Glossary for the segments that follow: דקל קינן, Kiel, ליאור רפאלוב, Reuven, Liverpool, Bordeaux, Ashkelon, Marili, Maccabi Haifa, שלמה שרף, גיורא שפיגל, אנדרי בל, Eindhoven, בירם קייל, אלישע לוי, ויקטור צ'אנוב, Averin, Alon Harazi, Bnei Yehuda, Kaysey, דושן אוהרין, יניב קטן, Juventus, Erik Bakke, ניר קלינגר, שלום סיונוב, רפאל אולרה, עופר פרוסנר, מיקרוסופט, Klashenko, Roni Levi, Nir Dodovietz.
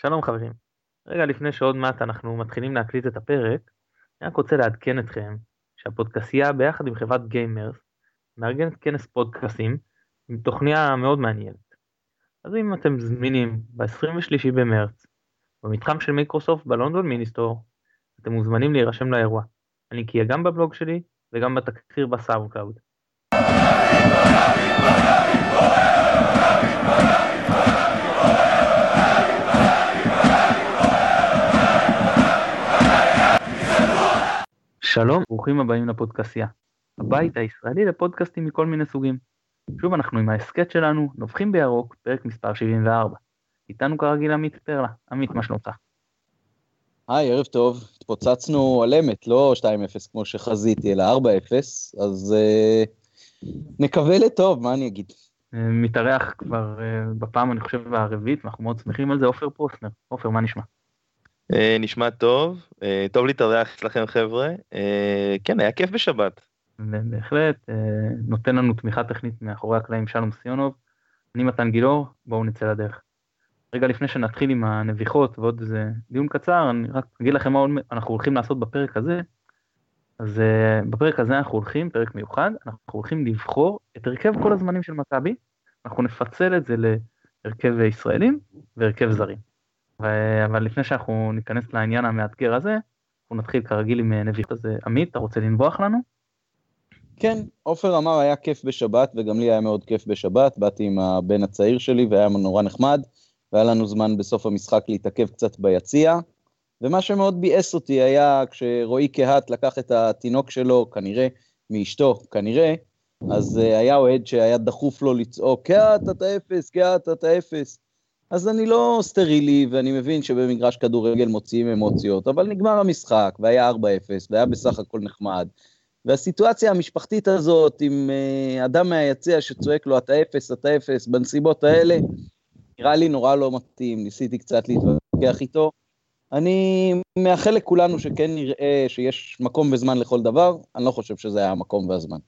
שלום חברים, רגע לפני שעוד מעט אנחנו מתחילים להקליט את הפרק, אני רק רוצה לעדכן אתכם שהפודקאסיה ביחד עם חברת גיימרס מארגנת כנס פודקאסים עם תוכניה מאוד מעניינת. אז אם אתם זמינים ב-23 במרץ במתחם של מיקרוסופט בלונדון מיניסטור, אתם מוזמנים להירשם לאירוע. אני אהיה גם בבלוג שלי וגם בתקציר בסאונדקלאוד. שלום, ברוכים הבאים לפודקאסיה, הבית הישראלי לפודקאסטים מכל מיני סוגים. שוב אנחנו עם ההסקט שלנו, נובחים בירוק, פרק מספר 74. איתנו כרגיל עמית פרלה. עמית, מה שלומך? היי, ערב טוב. התפוצצנו על אמת, לא 2-0 כמו שחזיתי, אלא 4-0, אז נקווה לטוב, מה אני אגיד? מתארח כבר בפעם, אני חושב, הערבית, ואנחנו מאוד שמחים על זה, עופר פרוסנר. עופר, מה נשמע? נשמע טוב, טוב להתארח אצלכם חבר'ה, כן, היה כיף בשבת. בהחלט, נותן לנו תמיכה טכנית מאחורי הקלעים שלום סיונוב, אני מתן גילור, בואו נצא לדרך. רגע לפני שנתחיל עם הנביחות ועוד איזה דיון קצר, אני רק אגיד לכם מה אנחנו הולכים לעשות בפרק הזה. אז בפרק הזה אנחנו הולכים, פרק מיוחד, אנחנו הולכים לבחור את הרכב כל הזמנים של מכבי, אנחנו נפצל את זה להרכב ישראלים והרכב זרים. אבל לפני שאנחנו ניכנס לעניין המאתגר הזה, אנחנו נתחיל כרגיל עם נביחות. אז עמית, אתה רוצה לנבוח לנו? כן, עופר אמר היה כיף בשבת, וגם לי היה מאוד כיף בשבת, באתי עם הבן הצעיר שלי והיה נורא נחמד, והיה לנו זמן בסוף המשחק להתעכב קצת ביציע, ומה שמאוד ביאס אותי היה כשרועי קהת לקח את התינוק שלו, כנראה מאשתו, כנראה, אז היה אוהד שהיה דחוף לו לצעוק, קהת אתה אפס, קהת אתה אפס, אז אני לא סטרילי, ואני מבין שבמגרש כדורגל מוציאים אמוציות, אבל נגמר המשחק, והיה 4-0, והיה בסך הכל נחמד. והסיטואציה המשפחתית הזאת, עם אדם מהיציע שצועק לו, אתה אפס, אתה אפס, בנסיבות האלה, נראה לי נורא לא מתאים, ניסיתי קצת להתווכח איתו. אני מאחל לכולנו שכן נראה שיש מקום וזמן לכל דבר, אני לא חושב שזה היה המקום והזמן.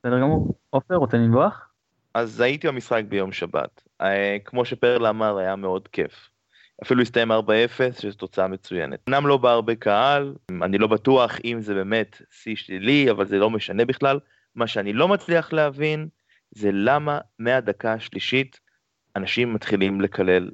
בסדר גמור, עופר, רוצה לנבוח? אז הייתי במשחק ביום שבת, כמו שפרל אמר היה מאוד כיף, אפילו הסתיים 4-0 שזו תוצאה מצוינת, אמנם לא בא הרבה קהל, אני לא בטוח אם זה באמת סי שלי, אבל זה לא משנה בכלל, מה שאני לא מצליח להבין זה למה מהדקה השלישית אנשים מתחילים לקלל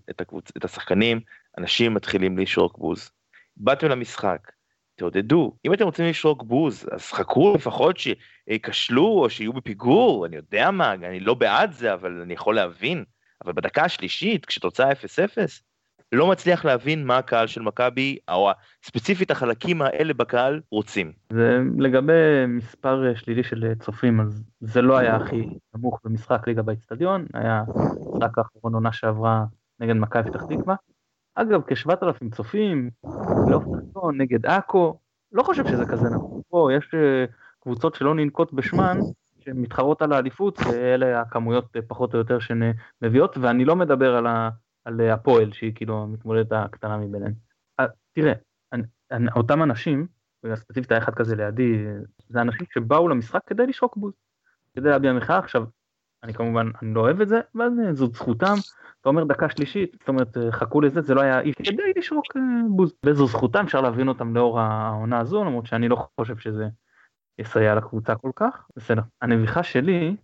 את השחקנים, אנשים מתחילים לשרוק בוז, באתם למשחק, תעודדו, אם אתם רוצים לשרוק בוז, אז חכו לפחות שיקשלו או שיהיו בפיגור, אני יודע מה, אני לא בעד זה, אבל אני יכול להבין, אבל בדקה השלישית, כשתוצאה 0-0, לא מצליח להבין מה הקהל של מכבי, או ספציפית החלקים האלה בקהל רוצים. זה לגבי מספר שלילי של צופים, אז זה לא היה הכי נמוך במשחק ליגה באצטדיון, היה משחק האחרון עונה שעברה נגד מכבי פתח תקווה, אגב, כ-7,000 צופים, לא חסון, נגד אקו, לא חושב שזה כזה נכון. פה יש קבוצות שלא ננקוט בשמן, שמתחרות על העדיפות, אלה הכמויות פחות או יותר שמביאות, ואני לא מדבר על הפועל, שהיא כאילו מתמודדת הקטנה מביניהם. תראה, אותם אנשים, ספציפית האחד כזה לידי, זה אנשים שבאו למשחק כדי לשרוק בוז, כדי להביע מחאה. עכשיו, אני כמובן, אני לא אוהב את זה, אבל זו זכותם, אתה אומר דקה שלישית, זאת אומרת, חכו לזה, זה לא היה איש כדי לשרוק בוז, וזו זכותם, אפשר להבין אותם לאור העונה הזו, למרות שאני לא חושב שזה יסייע לקבוצה כל כך, בסדר. הנביחה שלי,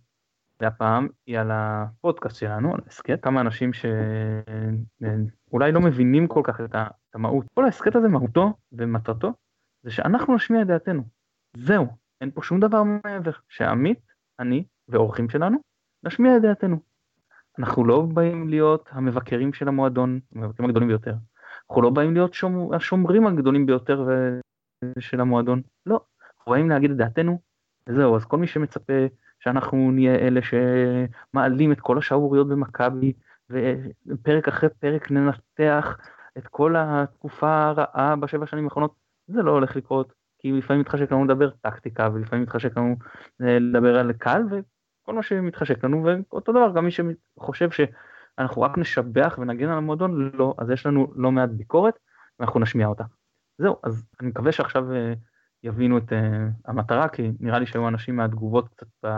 והפעם, היא על הפודקאסט שלנו, על הסקט, כמה אנשים שאולי לא מבינים כל כך את המהות, כל ההסקט הזה, מהותו ומטרתו, זה שאנחנו נשמיע את דעתנו, זהו, אין פה שום דבר מעבר, שעמית, אני ואורחים שלנו, נשמיע את דעתנו. אנחנו לא באים להיות המבקרים של המועדון, המבקרים הגדולים ביותר. אנחנו לא באים להיות השומרים הגדולים ביותר של המועדון. לא, אנחנו באים להגיד את דעתנו, וזהו. אז כל מי שמצפה שאנחנו נהיה אלה שמעלים את כל השערוריות במכבי, ופרק אחרי פרק ננתח את כל התקופה הרעה בשבע שנים האחרונות, זה לא הולך לקרות, כי לפעמים מתחשק לנו לדבר טקטיקה, ולפעמים מתחשק לנו לדבר על קהל, כל מה שמתחשק לנו, ואותו דבר, גם מי שחושב שאנחנו רק נשבח ונגן על המועדון, לא, אז יש לנו לא מעט ביקורת, ואנחנו נשמיע אותה. זהו, אז אני מקווה שעכשיו יבינו את המטרה, כי נראה לי שהיו אנשים מהתגובות קצת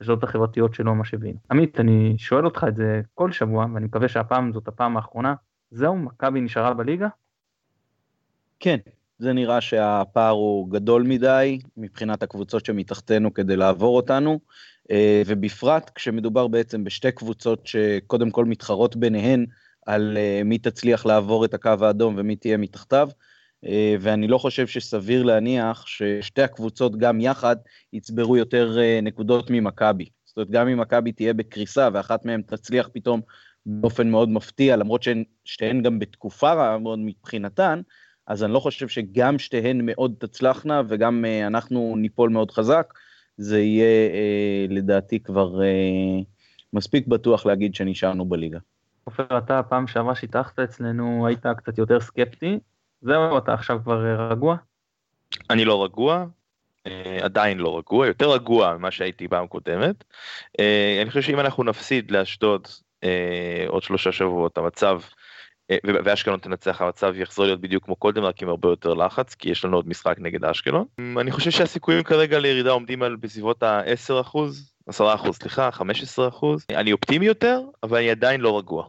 בשדות החברתיות שלא מה שבינו. עמית, אני שואל אותך את זה כל שבוע, ואני מקווה שהפעם זאת הפעם האחרונה, זהו, מכבי נשארה בליגה? כן, זה נראה שהפער הוא גדול מדי, מבחינת הקבוצות שמתחתנו כדי לעבור אותנו, ובפרט כשמדובר בעצם בשתי קבוצות שקודם כל מתחרות ביניהן, על מי תצליח לעבור את הקו האדום ומי תהיה מתחתיו, ואני לא חושב שסביר להניח ששתי הקבוצות גם יחד יצברו יותר נקודות ממכבי. זאת אומרת, גם אם מכבי תהיה בקריסה ואחת מהם תצליח פתאום באופן מאוד מפתיע, למרות שתיהן גם בתקופה רעה מאוד מבחינתן, אז אני לא חושב שגם שתיהן מאוד תצלחנה וגם אנחנו ניפול מאוד חזק. זה יהיה לדעתי כבר מספיק בטוח להגיד שנשארנו בליגה. אופר, אתה פעם שעברה שהתארחת אצלנו היית קצת יותר סקפטי, זהו, אתה עכשיו כבר רגוע? אני לא רגוע, עדיין לא רגוע, יותר רגוע ממה שהייתי פעם קודמת. אני חושב שאם אנחנו נפסיד לאשדוד עוד 3 שבועות, המצב, ואשקלון תנצח, המצב יחזור להיות בדיוק כמו קודם, רק עם הרבה יותר לחץ, כי יש לנו עוד משחק נגד אשקלון. אני חושב שהסיכויים כרגע לירידה עומדים על בסביבות ה-10%, 10%, סליחה, 15%. אני אופטימי יותר, אבל אני עדיין לא רגוע.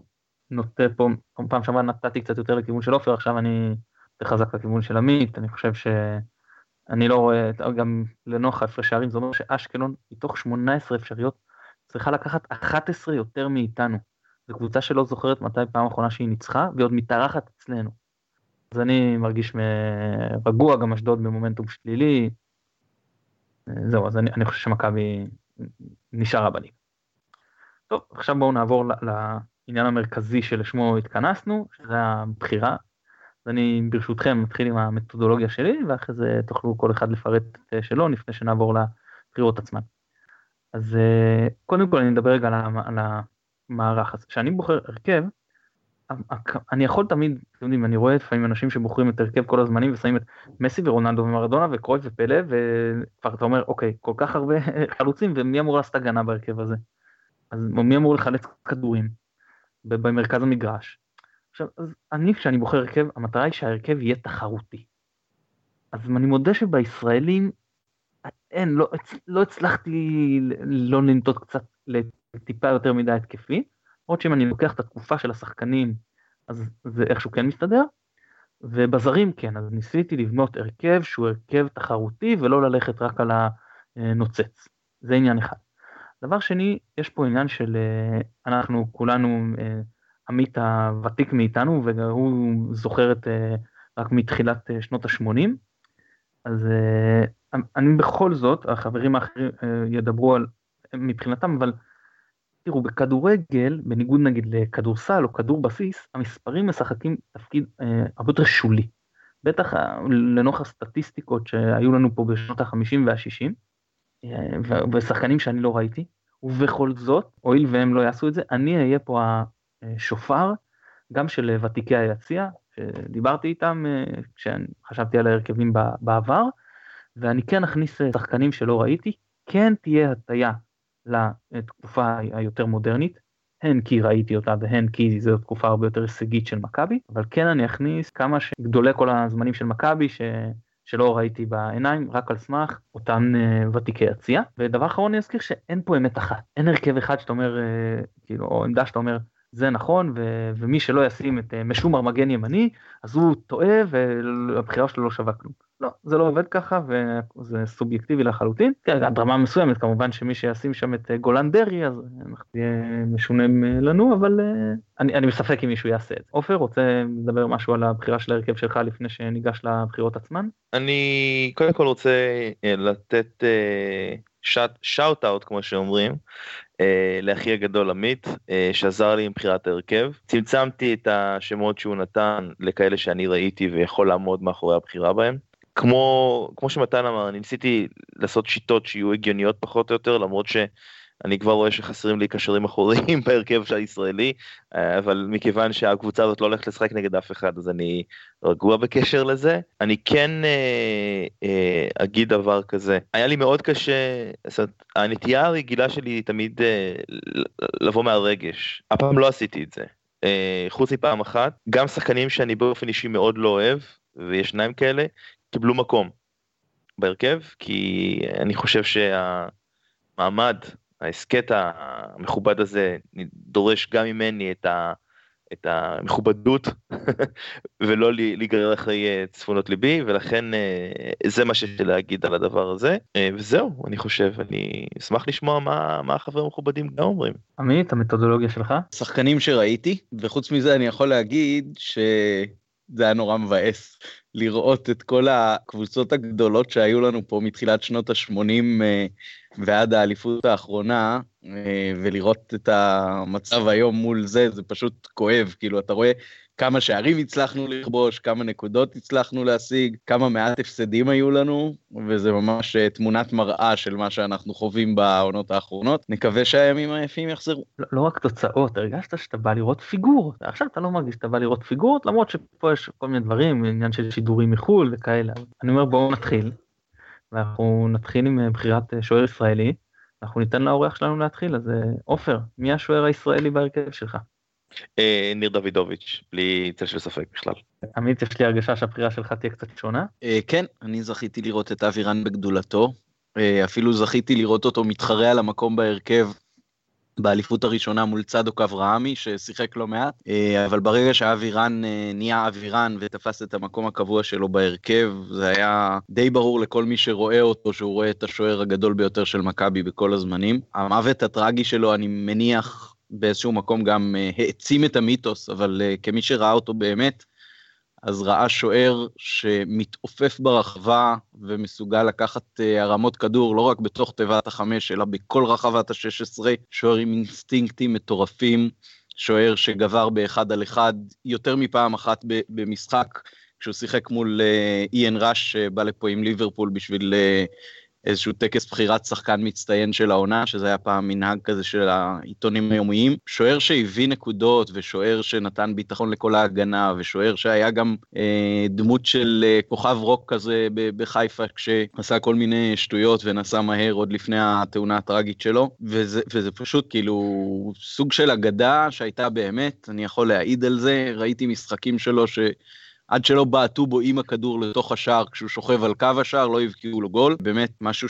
נוטה פה, פעם שמה נתתי קצת יותר לכיוון של אופר, עכשיו אני תחזק לכיוון של עמית, אני חושב שאני לא רואה, גם לנוח הפרש שערים, זה אומר שאשקלון, מתוך 18 אפשריות, צריכה לקחת 11 יותר מאיתנו. זו קבוצה שלא זוכרת מתי פעם האחרונה שהיא ניצחה, ועוד מתארחת אצלנו. אז אני מרגיש רגוע, גם אשדוד במומנטום שלילי, זהו, אז אני חושב שמכבי נשארה בליגה. טוב, עכשיו בואו נעבור לעניין המרכזי שלשמו התכנסנו, שזה הבחירה. אז אני ברשותכם מתחיל עם המתודולוגיה שלי, ואחרי זה תוכלו כל אחד לפרט שלו, לפני שנעבור לבחירות עצמן. אז קודם כל אני מדבר רגע על המערך. אז כשאני בוחר הרכב, אני יכול תמיד, אתם יודעים, אני רואה לפעמים אנשים שבוחרים את הרכב כל הזמנים, ושמים את מסי ורונלדו ומרדונה וקרויף ופלא, וכבר אתה אומר, אוקיי, כל כך הרבה חלוצים, ומי אמור לעשות הגנה בהרכב הזה? אז מי אמור לחלץ כדורים במרכז המגרש? עכשיו, אז אני, כשאני בוחר הרכב, המטרה היא שההרכב יהיה תחרותי. אז אני מודה שבישראלים, לא הצלחתי לא לנטות קצת לטיפה יותר מדי התקפי, עוד שאם אני לוקח את התקופה של השחקנים, אז זה איכשהו כן מסתדר, ובזרים כן, אז ניסיתי לבנות הרכב שהוא הרכב תחרותי, ולא ללכת רק על הנוצץ. זה עניין אחד. דבר שני, יש פה עניין של אנחנו כולנו, עמית הוותיק מאיתנו, והוא זוכר את רק מתחילת שנות ה-80, אז אני בכל זאת, החברים האחרים ידברו על מבחינתם, אבל תראו, בכדורגל, בניגוד נגיד לכדורסל או כדור בסיס, המספרים משחקים תפקיד הרבה יותר שולי, בטח לנוכח הסטטיסטיקות שהיו לנו פה בשנות ה-50 וה-60, ושחקנים שאני לא ראיתי, ובכל זאת, הואיל והם לא יעשו את זה, אני אהיה פה שופר, גם של ותיקי היציע, שדיברתי איתם כשחשבתי על ההרכבים בעבר, ואני כן אכניס שחקנים שלא ראיתי, כן תהיה הטיה לתקופה היותר מודרנית, הן כי ראיתי אותה והן כי זו תקופה הרבה יותר הישגית של מכבי, אבל כן אני אכניס כמה שגדולי כל הזמנים של מכבי שלא ראיתי בעיניים, רק על סמך אותם ותיקי יציע. ודבר אחרון אני אזכיר שאין פה אמת אחת, אין הרכב אחד שאתה אומר, כאילו, או עמדה שאתה אומר, זה נכון, ומי שלא ישים את משומר מגן ימני, אז הוא טועה, והבחירה שלו לא שווה כלום. לא, זה לא עובד ככה, וזה סובייקטיבי לחלוטין. הדרמה מסוימת, כמובן שמי שישים שם את גולנדרי, אז יהיה משונה לנו, אבל אני מספק אם מישהו יעשה את זה. עופר, רוצה לדבר משהו על הבחירה של ההרכב שלך, לפני שניגש לבחירות עצמן? אני קודם כל רוצה לתת שאוט-אאוט, כמו שאומרים, לאחי הגדול עמית, שעזר לי עם בחירת הרכב. צמצמתי את השמות שהוא נתן לכאלה שאני ראיתי ויכול לעמוד מאחורי הבחירה בהם. כמו שמתן אמר, אני ניסיתי לעשות שיטות שיהיו הגיוניות פחות או יותר, למרות שאני כבר רואה שחסרים לי קשרים אחוריים בהרכב של הישראלי, אבל מכיוון שהקבוצה הזאת לא הולכת לשחק נגד אף אחד, אז אני רגוע בקשר לזה. אני כן אגיד דבר כזה, היה לי מאוד קשה, הנטייה הרגילה שלי תמיד לבוא מהרגש, הפעם לא עשיתי את זה, חוץ מפעם אחת, גם שחקנים שאני באופן אישי מאוד לא אוהב, ויש שניים כאלה, קיבלו מקום בהרכב, כי אני חושב שהמעמד, העסקת המכובד הזה, דורש גם ממני את את המכובדות, ולא להיגרר אחרי צפונות ליבי, ולכן זה מה שיש להגיד על הדבר הזה, וזהו, אני חושב, אני אשמח לשמוע מה החברים המכובדים גם אומרים. עמית, את המתודולוגיה שלך? שחקנים שראיתי, וחוץ מזה אני יכול להגיד שזה היה נורא מבאס, לראות את כל הקבוצות הגדולות שהיו לנו פה מתחילת שנות ה-80 ועד האליפות האחרונה, ולראות את המצב היום מול זה, זה פשוט כואב, כאילו אתה רואה כמה שערים הצלחנו לכבוש, כמה נקודות הצלחנו להשיג, כמה מעט הפסדים היו לנו, וזה ממש תמונת מראה של מה שאנחנו חווים בעונות האחרונות. נקווה שהימים היפים יחזרו. לא רק תוצאות, הרגשת שאתה בא לראות פיגורות, עכשיו אתה לא מרגיש שאתה בא לראות פיגורות, למרות שפה יש כל מיני דברים, עניין של שידורים מחול וכאלה. אני אומר בואו נתחיל, ואנחנו נתחיל עם בחירת שוער ישראלי, אנחנו ניתן לאורח שלנו להתחיל, אז עופר, מי השוער הישראלי בהרכב שלך? ניר דודוביץ', בלי צל של ספק בכלל. עמית, יש לי הרגשה שהבחירה שלך תהיה קצת שונה? כן, אני זכיתי לראות את אבירן בגדולתו, אפילו זכיתי לראות אותו מתחרה על המקום בהרכב, באליפות הראשונה מול צדוק אברהמי, ששיחק לא מעט, אבל ברגע שהאווירן נהיה אווירן ותפס את המקום הקבוע שלו בהרכב, זה היה די ברור לכל מי שרואה אותו, שהוא רואה את השוער הגדול ביותר של מכבי בכל הזמנים. המוות הטרגי שלו, אני מניח, באיזשהו מקום גם העצים את המיתוס, אבל כמי שראה אותו באמת, אז ראה שוער שמתעופף ברחבה ומסוגל לקחת הרמות כדור, לא רק בתוך תיבת ה-5, אלא בכל רחבת ה-16, שוער עם אינסטינקטים מטורפים, שוער שגבר ב1-1, יותר מפעם אחת במשחק, כשהוא שיחק מול איין ראש, שבא לפה עם ליברפול בשביל איזשהו טקס בחירת שחקן מצטיין של העונה, שזה היה פעם מנהג כזה של העיתונים היומיים, שוער שהביא נקודות, ושוער שנתן ביטחון לכל ההגנה, ושוער שהיה גם דמות של כוכב רוק כזה בחיפה, כשעשה כל מיני שטויות ונסע מהר עוד לפני התאונה הטרגית שלו, וזה פשוט כאילו סוג של אגדה שהייתה באמת, אני יכול להעיד על זה, ראיתי משחקים שלו ש... עד שלא בעטו בו עם הכדור לתוך השער, כשהוא שוכב על קו השער, לא יבקיעו לו גול. באמת, משהו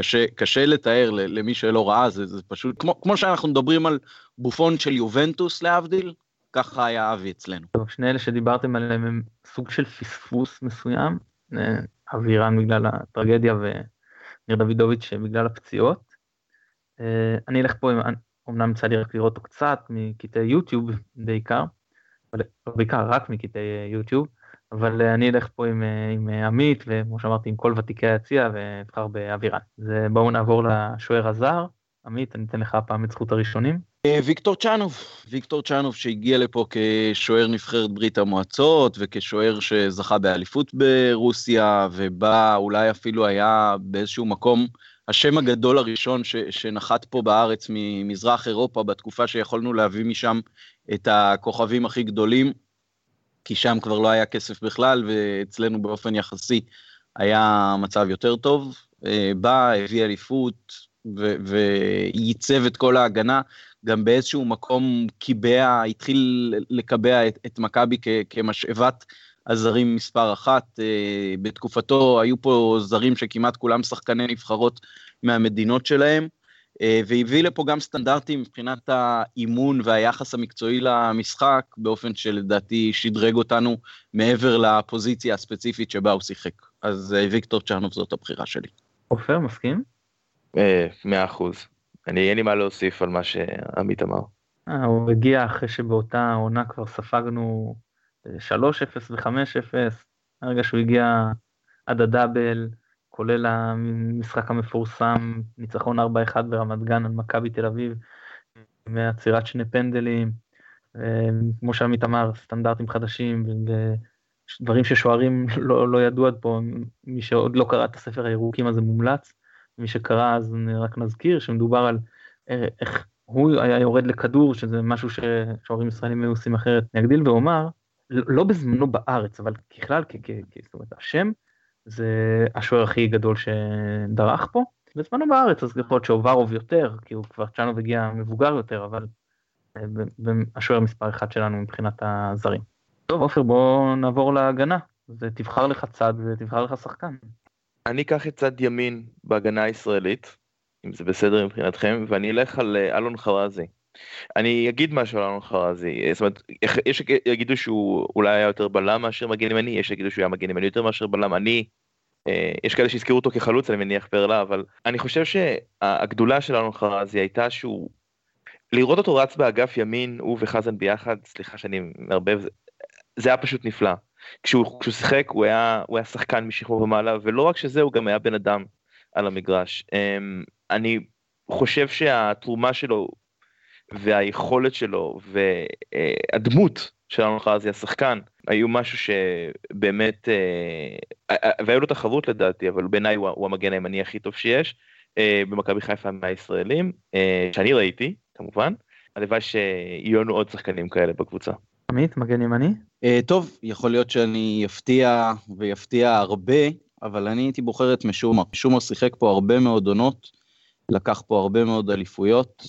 שקשה לתאר למי שלא ראה, זה פשוט, כמו שאנחנו מדברים על בופון של יובנטוס להבדיל, ככה היה אבי אצלנו. טוב, שני אלה שדיברתם עליהם הם סוג של פספוס מסוים, אבירן בגלל הטרגדיה וניר דודוביץ' בגלל הפציעות. אני אלך פה, אמנם צריך לראות אותו קצת, מקטעי יוטיוב בעיקר, בעיקר רק מקטעי יוטיוב, אבל אני אלך פה עם עמית, וכמו שאמרתי, עם כל ותיקי היציע, ובחר באווירן. אז בואו נעבור לשוער הזר. עמית, אני אתן לך פעם את זכות הראשונים. ויקטור צ'אנוב. ויקטור צ'אנוב שהגיע לפה כשוער נבחרת ברית המועצות, וכשוער שזכה באליפות ברוסיה, ובא, אולי אפילו היה באיזשהו מקום, השם הגדול הראשון שנחת פה בארץ ממזרח אירופה, בתקופה שיכולנו להביא משם את הכוכבים הכי גדולים, כי שם כבר לא היה כסף בכלל, ואצלנו באופן יחסי היה מצב יותר טוב, בא, הביא אליפות, וייצב את כל ההגנה, גם באיזשהו מקום קיבע, התחיל לקבע את מכבי כמשאבת הזרים מספר אחת, בתקופתו היו פה זרים שכמעט כולם שחקני נבחרות מהמדינות שלהם, והביא לפה גם סטנדרטים מבחינת האימון והיחס המקצועי למשחק, באופן שלדעתי שדרג אותנו מעבר לפוזיציה הספציפית שבה הוא שיחק. אז ויקטור צ'אנוב זאת הבחירה שלי. עופר, מסכים? 100%. אין לי מה להוסיף על מה שעמית אמר. הוא הגיע אחרי שבאותה עונה כבר ספגנו 3-0 ו-5-0, הרגע שהוא הגיע עד הדאבל, כולל המשחק המפורסם, ניצחון 4-1 ברמת גן על מכבי תל אביב, מעצירת שני פנדלים, כמו שעמית אמר, סטנדרטים חדשים, ודברים ששוערים לא ידעו עד פה, מי שעוד לא קרא את הספר הירוקים הזה מומלץ, מי שקרא אז רק נזכיר, שמדובר על איך הוא היה יורד לכדור, שזה משהו ששוערים ישראלים היו עושים אחרת. נגדיל ואומר, לא בזמנו בארץ, אבל ככלל, זאת אומרת, השם, זה השוער הכי גדול שדרך פה, בזמנו בארץ, אז ככל שעוברוב יותר, כי הוא כבר צ'אנוב הגיע מבוגר יותר, אבל השוער מספר אחד שלנו מבחינת הזרים. טוב, אופיר, בואו נעבור להגנה, תבחר לך צד ותבחר לך שחקן. אני אקח את צד ימין בהגנה הישראלית, אם זה בסדר מבחינתכם, ואני אלך על אלון חרזי, אני אגיד משהו על אלון חרזי, זאת אומרת, יש שיגידו שהוא אולי היה יותר בלם מאשר מגן ימני, יש שיגידו שהוא היה מגן ימני יותר מאשר בלם, יש כאלה שהזכירו אותו כחלוץ, אני מניח פרלה, אבל אני חושב שהגדולה של אלון חרזי הייתה שהוא, לראות אותו רץ באגף ימין, הוא וחזן ביחד, סליחה שאני מרבב, זה היה פשוט נפלא, כשהוא שיחק הוא היה שחקן משכמו ומעלה, ולא רק שזה, הוא גם היה בן אדם על המגרש. אני חושב שהתרומה שלו והיכולת שלו והדמות של אלון חרזי השחקן היו משהו שבאמת, והיו לו תחרות לדעתי, אבל בעיניי הוא המגן הימני הכי טוב שיש במכבי חיפה מהישראלים שאני ראיתי כמובן, הלוואי שיהיו לנו עוד שחקנים כאלה בקבוצה. עמית, מגן ימני? טוב, יכול להיות שאני אפתיע ויפתיע הרבה, אבל אני הייתי בוחר את משומר. משומר שיחק פה הרבה מאוד עונות, לקח פה הרבה מאוד אליפויות,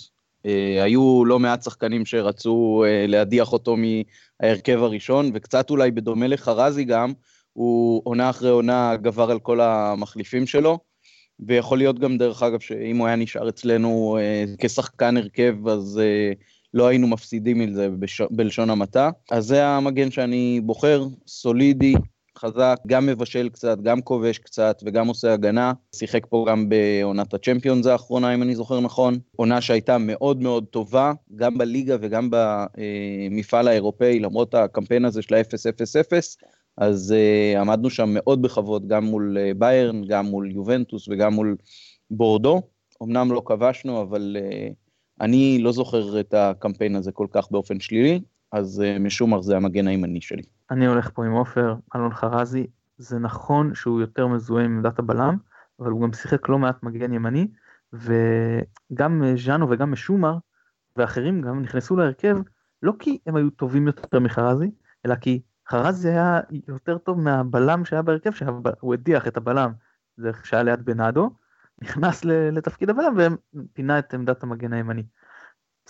היו לא מעט שחקנים שרצו להדיח אותו מההרכב הראשון, וקצת אולי בדומה לחרזי גם, הוא עונה אחרי עונה גבר על כל המחליפים שלו, ויכול להיות גם דרך אגב שאם הוא היה נשאר אצלנו כשחקן הרכב, אז לא היינו מפסידים מזה בלשון המעטה. אז זה המגן שאני בוחר, סולידי, חזק, גם מבשל קצת, גם כובש קצת וגם עושה הגנה. שיחק פה גם בעונת הצ'מפיונס האחרונה, אם אני זוכר נכון. עונה שהייתה מאוד מאוד טובה, גם בליגה וגם במפעל האירופאי, למרות הקמפיין הזה של ה-0-0-0, אז עמדנו שם מאוד בכבוד, גם מול ביירן, גם מול יובנטוס וגם מול בורדו. אמנם לא כבשנו, אבל אני לא זוכר את הקמפיין הזה כל כך באופן שלילי, אז משומר זה המגן הימני שלי. אני הולך פה עם עופר, אלון חרזי, זה נכון שהוא יותר מזוהה עם עמדת הבלם, אבל הוא גם שיחק לא מעט מגן ימני, וגם ז'אנו וגם משומר, ואחרים גם נכנסו להרכב, לא כי הם היו טובים יותר מחרזי, אלא כי חרזי היה יותר טוב מהבלם שהיה בהרכב, שהוא הדיח את הבלם, זה שהיה ליד בנאדו, נכנס לתפקיד הבלם, והם פינה את עמדת המגן הימני.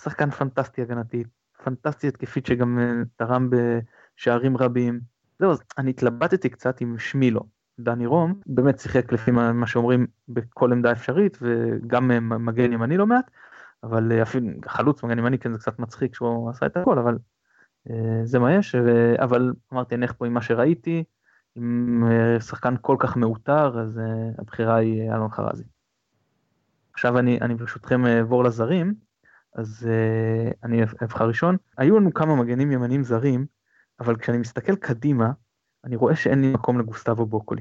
שחקן פנטסטי הגנתי, פנטסטי התקפית שגם תרם בשערים רבים. זהו, אז אני התלבטתי קצת עם שמילו. דני רום באמת שיחק לפי מה שאומרים בכל עמדה אפשרית, וגם מגן ימני לא מעט, אבל אפילו חלוץ מגן ימני, כן זה קצת מצחיק שהוא עשה את הכל, אבל זה מה יש, אבל אמרתי, נלך פה עם מה שראיתי, עם שחקן כל כך מאותר, אז הבחירה היא אלון חרזי. עכשיו אני ברשותכם עבור לזרים, אז אני אבחר ראשון. היו לנו כמה מגנים ימנים זרים, אבל כשאני מסתכל קדימה, אני רואה שאין לי מקום לגוסטבו בוקולי.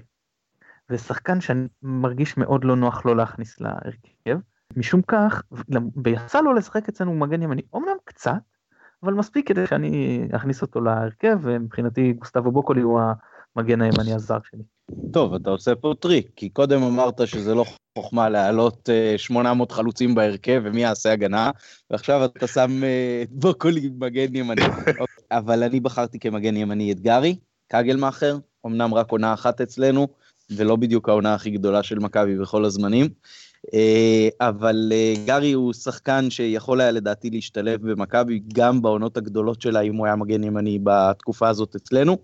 ושחקן שאני מרגיש מאוד לא נוח לא להכניס להרכב, משום כך, ויצא לו לשחק אצלנו מגן ימני, אומנם קצת, אבל מספיק כדי שאני אכניס אותו להרכב, ומבחינתי גוסטבו בוקולי הוא המגן הימני הזר שלי. טוב, אתה עושה פה טריק, כי קודם אמרת שזה לא חוכמה להעלות 800 חלוצים בהרכב, ומי יעשה הגנה, ועכשיו אתה שם בוקולי מגן ימני. אבל אני בחרתי כמגן ימני את גרי, קגלמאכר, אמנם רק עונה אחת אצלנו, ולא בדיוק העונה הכי גדולה של מכבי בכל הזמנים, אבל גרי הוא שחקן שיכול היה לדעתי להשתלב במכבי, גם בעונות הגדולות שלה, אם הוא היה מגן ימני בתקופה הזאת אצלנו,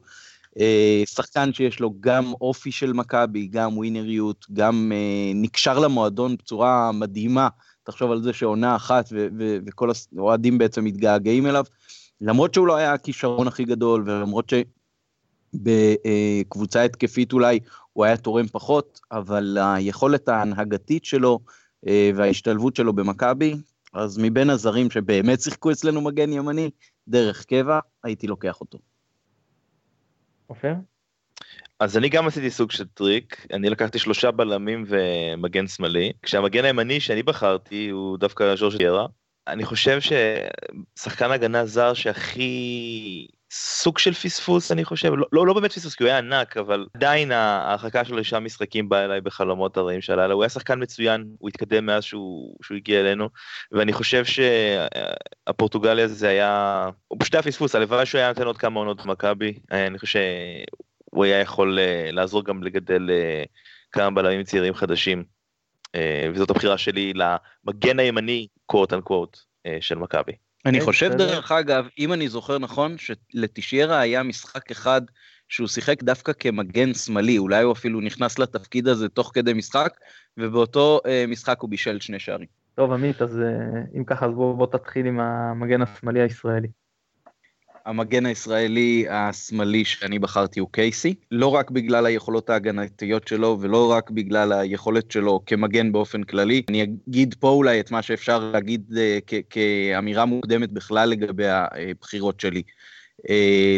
שחקן שיש לו גם אופי של מכבי, גם ווינריות, גם נקשר למועדון בצורה מדהימה, תחשוב על זה שעונה אחת וכל האוהדים בעצם מתגעגעים אליו, למרות שהוא לא היה הכישרון הכי גדול, ולמרות שבקבוצה התקפית אולי הוא היה תורם פחות, אבל היכולת ההנהגתית שלו וההשתלבות שלו במכבי, אז מבין הזרים שבאמת שיחקו אצלנו מגן ימני, דרך קבע הייתי לוקח אותו. אופר? אז אני גם עשיתי סוג של טריק, אני לקחתי 3 בלמים ומגן שמאלי, כשהמגן הימני שאני בחרתי הוא דווקא דג'ורו דיאררה, אני חושב ששחקן הגנה זר שהכי סוג של פספוס, אני חושב, לא באמת פספוס כי הוא היה ענק, אבל עדיין ההרחקה שלו לשם משחקים באה אליי בחלומות הרעים של הלילה, הוא היה שחקן מצוין, הוא התקדם מאז שהוא הגיע אלינו, ואני חושב שהפורטוגלי הזה זה היה, הוא פשוט היה פספוס, הלוואי שהוא היה נותן עוד כמה עונות במכבי, אני חושב שהוא היה יכול לעזור גם לגדל כמה בלמים צעירים חדשים, וזאת הבחירה שלי למגן הימני, quote unquote, של מכבי. אני חושב דרך אגב, אם אני זוכר נכון, שלתשיירה היה משחק אחד שהוא שיחק דווקא כמגן שמאלי, אולי הוא אפילו נכנס לתפקיד הזה תוך כדי משחק, ובאותו משחק הוא בישל 2 שערים. טוב עמית, אז אם ככה, אז בוא תתחיל עם המגן השמאלי הישראלי. המגן הישראלי השמאלי שאני בחרתי הוא קייסי, לא רק בגלל היכולות ההגנתיות שלו, ולא רק בגלל היכולת שלו כמגן באופן כללי. אני אגיד פה אולי את מה שאפשר להגיד כאמירה מוקדמת בכלל לגבי הבחירות שלי.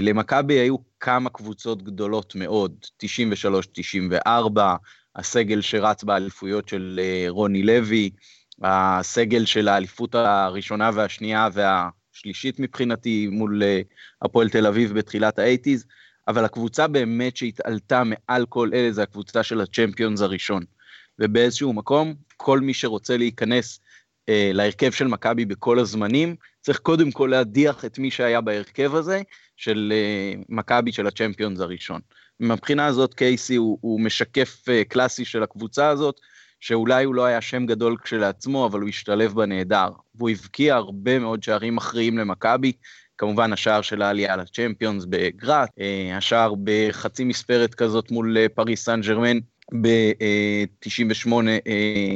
למכבי היו כמה קבוצות גדולות מאוד, 93, 94, הסגל שרץ באליפויות של רוני לוי, הסגל של האליפות הראשונה והשנייה והשלישית מבחינתי מול הפועל תל אביב בתחילת ה-80s, אבל הקבוצה באמת שהתעלתה מעל כל אלה זה הקבוצה של הצ'מפיונס הראשון, ובאיזשהו מקום כל מי שרוצה להיכנס להרכב של מכבי בכל הזמנים, צריך קודם כל להדיח את מי שהיה בהרכב הזה של מכבי של הצ'מפיונס הראשון. מבחינה הזאת קייסי הוא משקף קלאסי של הקבוצה הזאת, שאולי הוא לא היה שם גדול כשלעצמו, אבל הוא השתלב בנהדר, והוא הבקיע הרבה מאוד שערים מכריעים למכבי, כמובן השער של העלייה לצ'מפיונס בגראט, השער בחצי מספרת כזאת מול פריס סן ז'רמן, ב-98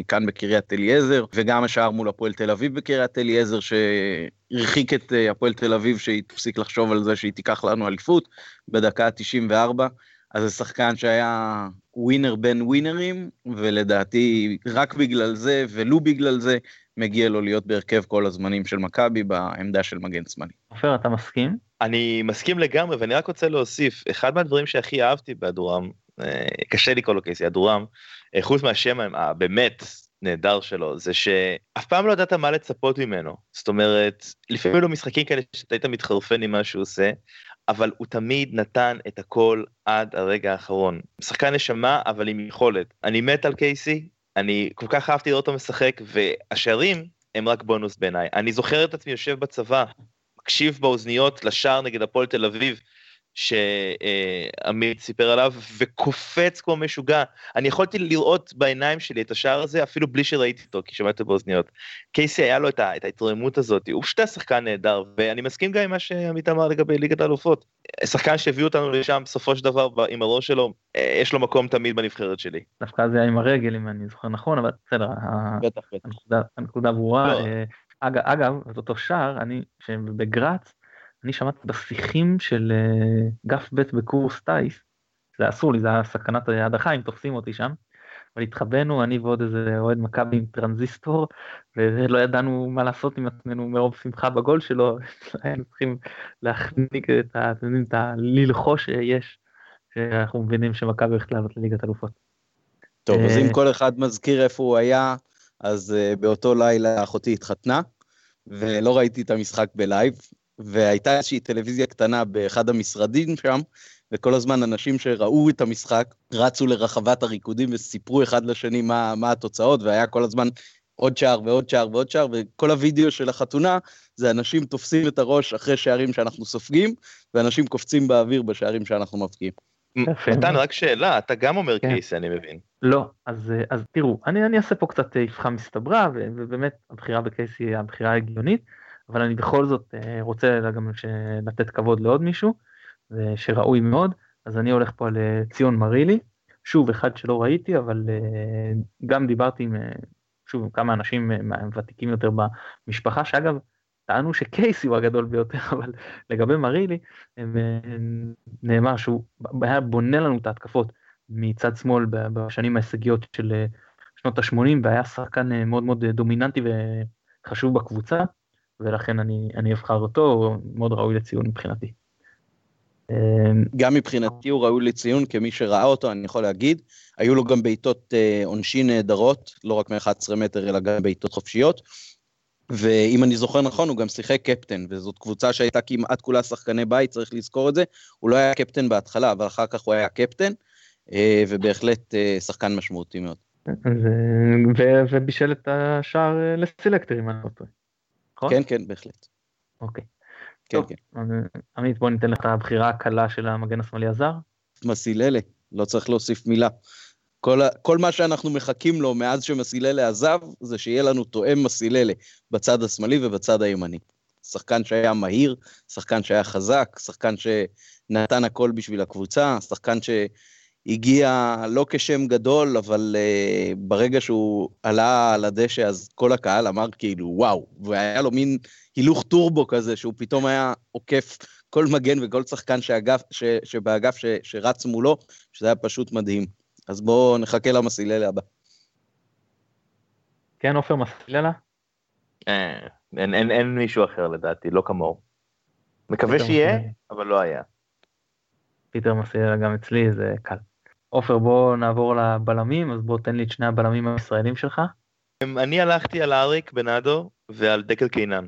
כאן בקריית אליעזר, וגם השער מול הפועל תל אביב בקריית אליעזר, שהרחיק את הפועל תל אביב, שהיא תפסיק לחשוב על זה שהיא תיקח לנו אליפות, בדקה 94, אז השחקן שהיה ווינר בין ווינרים, ולדעתי רק בגלל זה ולא בגלל זה, מגיע לו להיות בהרכב כל הזמנים של מכבי בעמדה של מגן שמאלי. עופר, אתה מסכים? אני מסכים לגמרי, ואני רק רוצה להוסיף, אחד מהדברים שהכי אהבתי בהדורם, קשה לי כל הקייסי, הדורם, חוץ מהשם הבאמת נהדר שלו, זה שאף פעם לא ידעת מה לצפות ממנו, זאת אומרת, לפעמים לא משחקים כאלה שאתה היית מתחרפן עם מה שהוא עושה, אבל הוא תמיד נתן את הכל עד הרגע האחרון. שחקן נשמה, אבל עם יכולת. אני מת על קייסי, אני כל כך אהבתי לראות אותו משחק, והשערים הם רק בונוס בעיניי. אני זוכר את עצמי יושב בצבא, מקשיב באוזניות לשער נגד הפועל תל אביב, שעמית סיפר עליו, וקופץ כמו משוגע. אני יכולתי לראות בעיניים שלי את השער הזה, אפילו בלי שראיתי אותו, כי שמעתי באוזניות. קייסי היה לו את ההתרמות הזאת, הוא פשוט שחקן נהדר, ואני מסכים גם עם מה שעמית אמר לגבי ליגת האלופות. שחקן שהביאו אותנו לשם, בסופו של דבר, עם הראש שלו, יש לו מקום תמיד בנבחרת שלי. דווקא זה היה עם הרגל, אם אני זוכר נכון, אבל בסדר, הנקודה ברורה. אגב, את אותו שער, אני שבגרץ, אני שמעתי בשיחים של גף ב' בקורס טייס, זה אסור לי, זה היה סכנת ההדחה, אם תופסים אותי שם, אבל התחבנו, אני ועוד איזה אוהד מכבי עם טרנזיסטור, ולא ידענו מה לעשות עם עצמנו מרוב שמחה בגול שלו, היינו צריכים להחניק את הללחוש שיש, שאנחנו מבינים שמכבי הולכת לעלות לליגת אלופות. טוב, אז אם כל אחד מזכיר איפה הוא היה, אז באותו לילה אחותי התחתנה, ולא ראיתי את המשחק בלייב, והייתה איזושהי טלוויזיה קטנה באחד המשרדים שם, וכל הזמן אנשים שראו את המשחק, רצו לרחבת הריקודים וסיפרו אחד לשני מה התוצאות, והיה כל הזמן עוד שער ועוד שער ועוד שער, וכל הווידאו של החתונה, זה אנשים תופסים את הראש אחרי שערים שאנחנו סופגים, ואנשים קופצים באוויר בשערים שאנחנו מבקיעים. מתן, רק שאלה, אתה גם אומר קייסי, אני מבין. לא, אז תראו, אני אעשה פה קצת הפכה מסתברה, ובאמת הבחירה בקייסי היא הבחירה ההגיונית, אבל אני בכל זאת רוצה גם לתת כבוד לעוד מישהו, שראוי מאוד, אז אני הולך פה לציון מרילי, שוב אחד שלא ראיתי, אבל גם דיברתי עם, שוב, עם כמה אנשים ותיקים יותר במשפחה, שאגב, טענו שקייסי הוא הגדול ביותר, אבל לגבי מרילי, נאמר שהוא היה בונה לנו את ההתקפות מצד שמאל, בשנים ההישגיות של שנות ה-80, והיה שחקן מאוד מאוד דומיננטי וחשוב בקבוצה, ולכן אני אבחר אותו, הוא מאוד ראוי לציון מבחינתי. גם מבחינתי הוא ראוי לציון, כמי שראה אותו, אני יכול להגיד, היו לו גם בעיטות עונשין נהדרות, לא רק מ-11 מטר, אלא גם בעיטות חופשיות, ואם אני זוכר נכון, הוא גם שיחק קפטן, וזאת קבוצה שהייתה כמעט כולה שחקני בית, צריך לזכור את זה, הוא לא היה קפטן בהתחלה, אבל אחר כך הוא היה קפטן, ובהחלט שחקן משמעותי מאוד. ובישל את השער לסלקטרים, אני לא טועה. כן, כן, בהחלט. אוקיי. כן, כן. עמית, בוא ניתן לך הבחירה הקלה של המגן השמאלי הזר. מסיללה, לא צריך להוסיף מילה. כל מה שאנחנו מחכים לו מאז שמסיללה עזב, זה שיהיה לנו תואם מסיללה, בצד השמאלי ובצד הימני. שחקן שהיה מהיר, שחקן שהיה חזק, שחקן שנתן הכל בשביל הקבוצה, שחקן הגיע לא כשם גדול, אבל ברגע שהוא עלה על הדשא, אז כל הקהל אמר כאילו וואו, והיה לו מין הילוך טורבו כזה, שהוא פתאום היה עוקף כל מגן וכל שחקן שבאגף שרץ מולו, שזה היה פשוט מדהים. אז בואו נחכה למסיללה הבא. כן, אופר מסיללה? אין מישהו אחר לדעתי, לא כמוהו. מקווה שיהיה, אבל לא היה. פיטר מסיללה גם אצלי, זה קל. אופר, בוא נעבור לבלמים, אז בוא תן לי את שני הבלמים הישראלים שלך. אני הלכתי על אריק בנאדו ועל דגל קינן.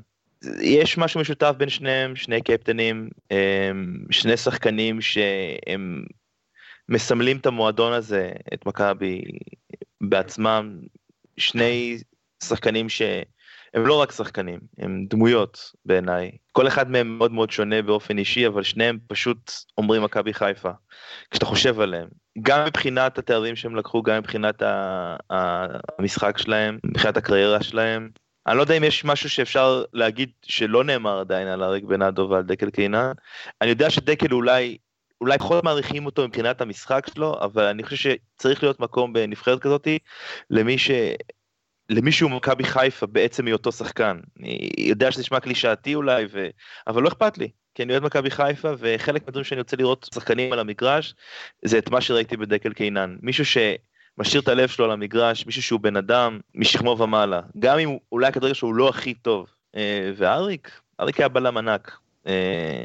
יש משהו משותף בין שניהם, שני קפטנים, שני שחקנים שהם מסמלים את המועדון הזה, את מכבי בעצמם, שני שחקנים שהם לא רק שחקנים, הם דמויות בעיניי. כל אחד מהם מאוד מאוד שונה באופן אישי, אבל שניהם פשוט אומרים מכבי חיפה, כשאתה חושב עליהם. גם מבחינת התארים שהם לקחו, גם מבחינת המשחק שלהם, מבחינת הקריירה שלהם. אני לא יודע אם יש משהו שאפשר להגיד שלא נאמר עדיין על אריק בנאדו ועל דקל קינן. אני יודע שדקל אולי פחות מעריכים אותו מבחינת המשחק שלו, אבל אני חושב שצריך להיות מקום בנבחרת כזאת למישהו מכבי חיפה בעצם מאותו שחקן. אני יודע שזה נשמע קלישאתי אולי, אבל לא אכפת לי, כי אני יודע מכבי חיפה, וחלק מהדברים שאני רוצה לראות שחקנים על המגרש, זה את מה שראיתי בדקל קינן. מישהו משאיר את הלב שלו על המגרש, מישהו שהוא בן אדם, משכמו ומעלה, גם אם אולי כדרגע שהוא לא הכי טוב. ואריק היה בלם ענק,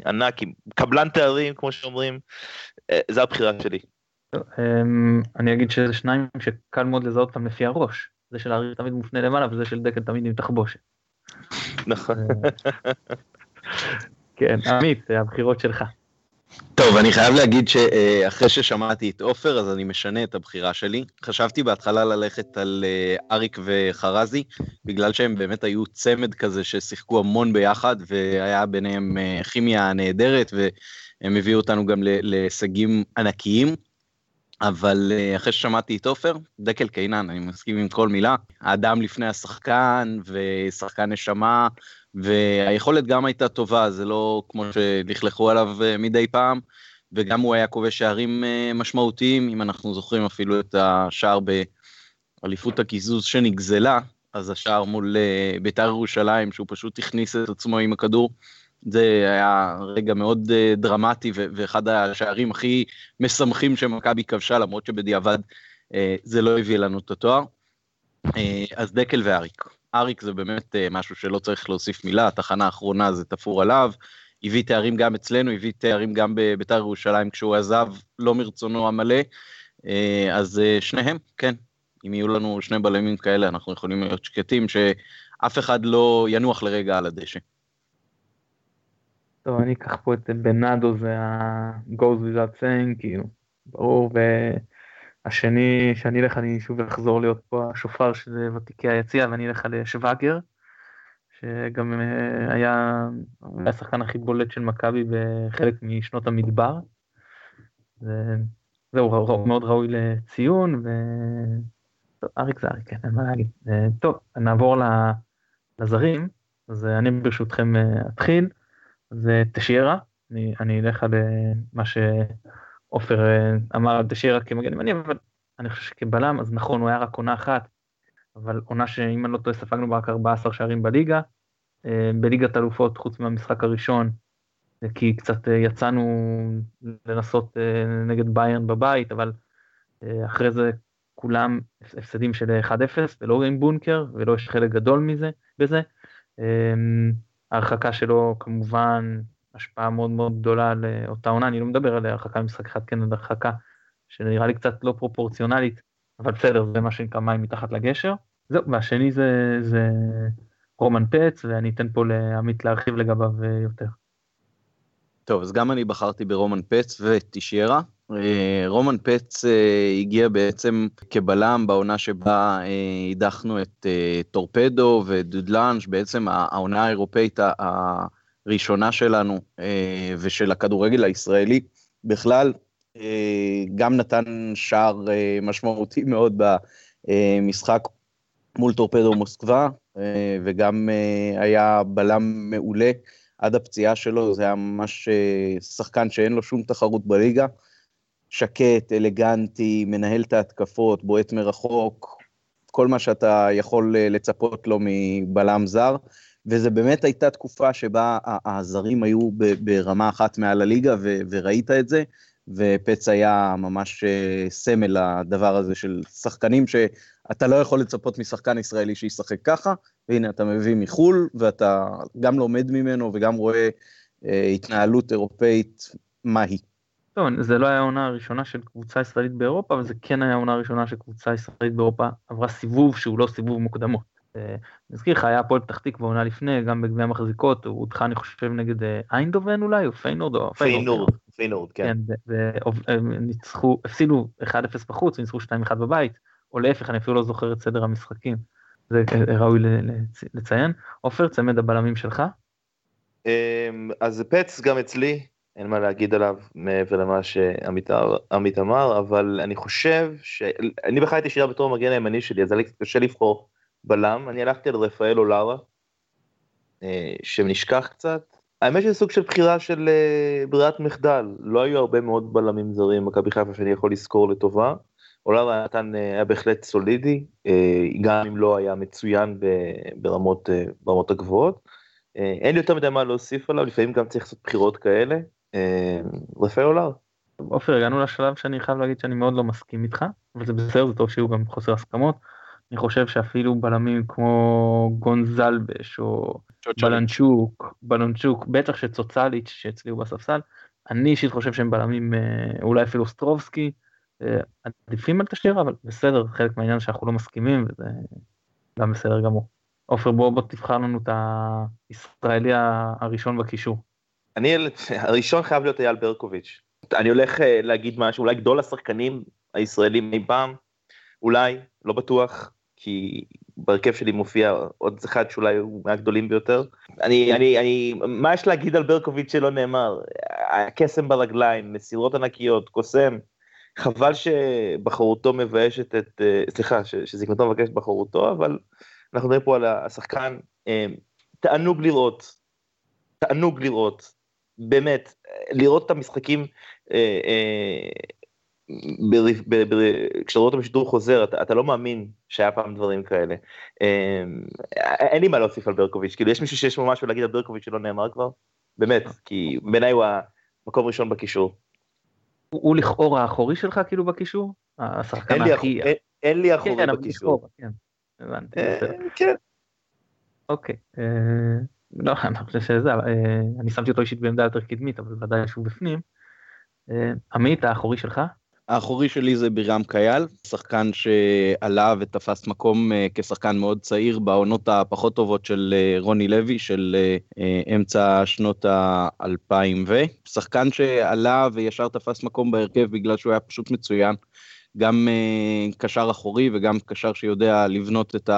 ענקים, קבלן תארים, כמו שאומרים. זו הבחירה שלי. אני אגיד שזה שניים שקל מאוד לזהות אותם לפי הראש, זה של אריק תמיד מופנה למעלה, וזה של דקל תמיד עם תחבושת. נכון. כן, עמית, הבחירות שלך. טוב, אני חייב להגיד שאחרי ששמעתי את אופר, אז אני משנה את הבחירה שלי. חשבתי בהתחלה ללכת על אריק וחרזי, בגלל שהם באמת היו צמד כזה ששיחקו המון ביחד, והיה ביניהם כימיה נהדרת, והם הביאו אותנו גם להישגים ענקיים. אבל אחרי ששמעתי את אופר, דקל קינן, אני מסכים עם כל מילה. האדם לפני השחקן, ושחקן נשמה, והיכולת גם הייתה טובה, זה לא כמו שלכלכו עליו מדי פעם, וגם הוא היה כובש שערים משמעותיים, אם אנחנו זוכרים אפילו את השער באליפות הקיזוז שנגזלה, אז השער מול בית"ר ירושלים, שהוא פשוט הכניס את עצמו עם הכדור, זה היה רגע מאוד דרמטי, ואחד השערים הכי משמחים שמכבי כבשה, למרות שבדיעבד זה לא הביא לנו את התואר. אז דקל ואריק. אריק זה באמת משהו שלא צריך להוסיף מילה, התחנה האחרונה זה תפור עליו, הביא תארים גם אצלנו, הביא תארים גם בבית"ר ירושלים כשהוא עזב, לא מרצונו המלא, אז שניהם, כן, אם יהיו לנו שני בלמים כאלה, אנחנו יכולים להיות שקטים, שאף אחד לא ינוח לרגע על הדשא. טוב, אני אקח פה את בנאדו, זה ה-goes without saying, כאילו, ברור, השני, שאני אלך, אני שוב אחזור להיות פה השופר של ותיקי היציע, ואני אלך לשוואגר, שגם היה השחקן הכי בולט של מכבי בחלק משנות המדבר. זהו, מאוד ראוי לציון, אריק זה אריק, אין מה להגיד. טוב, נעבור לזרים, אז אני ברשותכם אתחיל, זה תשיירה, אני אלך למה ש... אופר אמר דשיר רק כמגן ימני, אבל אני חושב שכבלם, אז נכון, הוא היה רק עונה אחת, אבל עונה שאם אני לא טועה, ספגנו בה רק 14 שערים בליגה, בליגת אלופות, חוץ מהמשחק הראשון, כי קצת יצאנו לנסות נגד ביירן בבית, אבל אחרי זה כולם הפסדים של 1-0, ולא עם בונקר, ולא יש חלק גדול מזה, בזה. ההרחקה שלו כמובן... השפעה מאוד מאוד גדולה לאותה עונה, אני לא מדבר עליה, הרחקה משחק אחד כן עד הרחקה, שנראה לי קצת לא פרופורציונלית, אבל בסדר, זה מה שנקרא מים מתחת לגשר. זהו, והשני זה רומן פץ, ואני אתן פה לעמית להרחיב לגביו יותר. טוב, אז גם אני בחרתי ברומן פץ ותשיירה. רומן פץ הגיע בעצם כבלם בעונה שבה הידחנו את טורפדו ודודלנש, בעצם העונה האירופאית ראשונה שלנו ושל הכדורגל הישראלי בכלל, גם נתן שער משמעותי מאוד במשחק מול טורפדו מוסקבה, וגם היה בלם מעולה עד הפציעה שלו, זה היה ממש שחקן שאין לו שום תחרות בליגה, שקט, אלגנטי, מנהל את ההתקפות, בועט מרחוק, כל מה שאתה יכול לצפות לו מבלם זר, וזה באמת הייתה תקופה שבה הזרים היו ברמה אחת מעל הליגה, וראית את זה, ופץ היה ממש סמל הדבר הזה של שחקנים, שאתה לא יכול לצפות משחקן ישראלי שישחק ככה, והנה אתה מביא מחול, ואתה גם לומד ממנו, וגם רואה התנהלות אירופאית מהי. טוב, זה לא היה העונה הראשונה של קבוצה ישראלית באירופה, אבל זה כן היה העונה הראשונה של קבוצה ישראלית באירופה, עברה סיבוב שהוא לא סיבוב מוקדמות. נזכיר לך, היה הפועל פתח תקווה בעונה לפני, גם בגביע המחזיקות, הוא הודחה אני חושב נגד איינדהובן אולי, או פיינורד, או פיינורד, כן. ניצחו, הפסידו 1-0 בחוץ, וניצחו 2-1 בבית, או להפך, אני אפילו לא זוכר את סדר המשחקים, זה ראוי לציין. עופר, צמד הבלמים שלך? אז פץ גם אצלי, אין מה להגיד עליו מעבר למה שעמית אמר, אבל אני חושב שאני בכלל הייתי שירה בתור המגן הימני שלי, אז היה לי קשה לבחור בלם, אני הלכתי על רפאל אולרה, שנשכח קצת, האמת שזה סוג של בחירה של ברירת מחדל, לא היו הרבה מאוד בלמים זרים, מכבי חיפה שאני יכול לזכור לטובה, אולרה היה בהחלט סולידי, גם אם לא היה מצוין ברמות הגבוהות, אין לי יותר מדי מה להוסיף עליו, לפעמים גם צריך לעשות בחירות כאלה, רפאל אולר. אופיר, הגענו לשלב שאני חייב להגיד שאני מאוד לא מסכים איתך, אבל זה בסדר, זה טוב שיהיו גם חוסר הסכמות, אני חושב שאפילו בלמים כמו גונזלבש או בלנצ'וק, בטח שצוצליץ' שאצלי הוא בספסל, אני אישית חושב שהם בלמים, אולי אפילו סטרובסקי, עדיפים על תשאיר, אבל בסדר, חלק מהעניין שאנחנו לא מסכימים, וזה גם בסדר גמור. עופר, בוא תבחר לנו את הישראלי הראשון בקישור. הראשון חייב להיות אייל ברקוביץ'. אני הולך להגיד משהו, אולי גדול השחקנים הישראלים אי פעם, אולי, לא בטוח, כי ברכב שלי מופיע עוד אחד שאולי הוא מהגדולים ביותר. מה יש להגיד על ברקוביץ' שלא נאמר? הקסם ברגליים, מסירות ענקיות, קוסם, חבל שבחרותו מבאשת את, סליחה, שזקנתו מבקשת בחרותו, אבל אנחנו נראה פה על השחקן, תענוג לראות, באמת, לראות את המשחקים, כשאתה רואה את המשדור חוזר, אתה לא מאמין שהיה פעם דברים כאלה, אין לי מה להוסיף על ברקוביץ', כאילו יש מישהו שיש לו משהו להגיד על ברקוביץ' שלא נאמר כבר, באמת, כי בעיניי הוא המקום ראשון בקישור. הוא לכאור האחורי שלך כאילו בקישור? השחקן הכי... אין לי אחורי בקישור. הבנתי. כן. אוקיי. לא, אני חושב שזה, אני שמתי אותו אישית בעמדה יותר קדמית, אבל ודאי שהוא בפנים. עמית, האחורי שלך? האחורי שלי זה בירם קייל, שחקן שעלה ותפס מקום כשחקן מאוד צעיר, בעונות הפחות טובות של רוני לוי, של אמצע שנות ה-2000, ושחקן שעלה וישר תפס מקום בהרכב בגלל שהוא היה פשוט מצוין, גם קשר אחורי וגם קשר שיודע לבנות את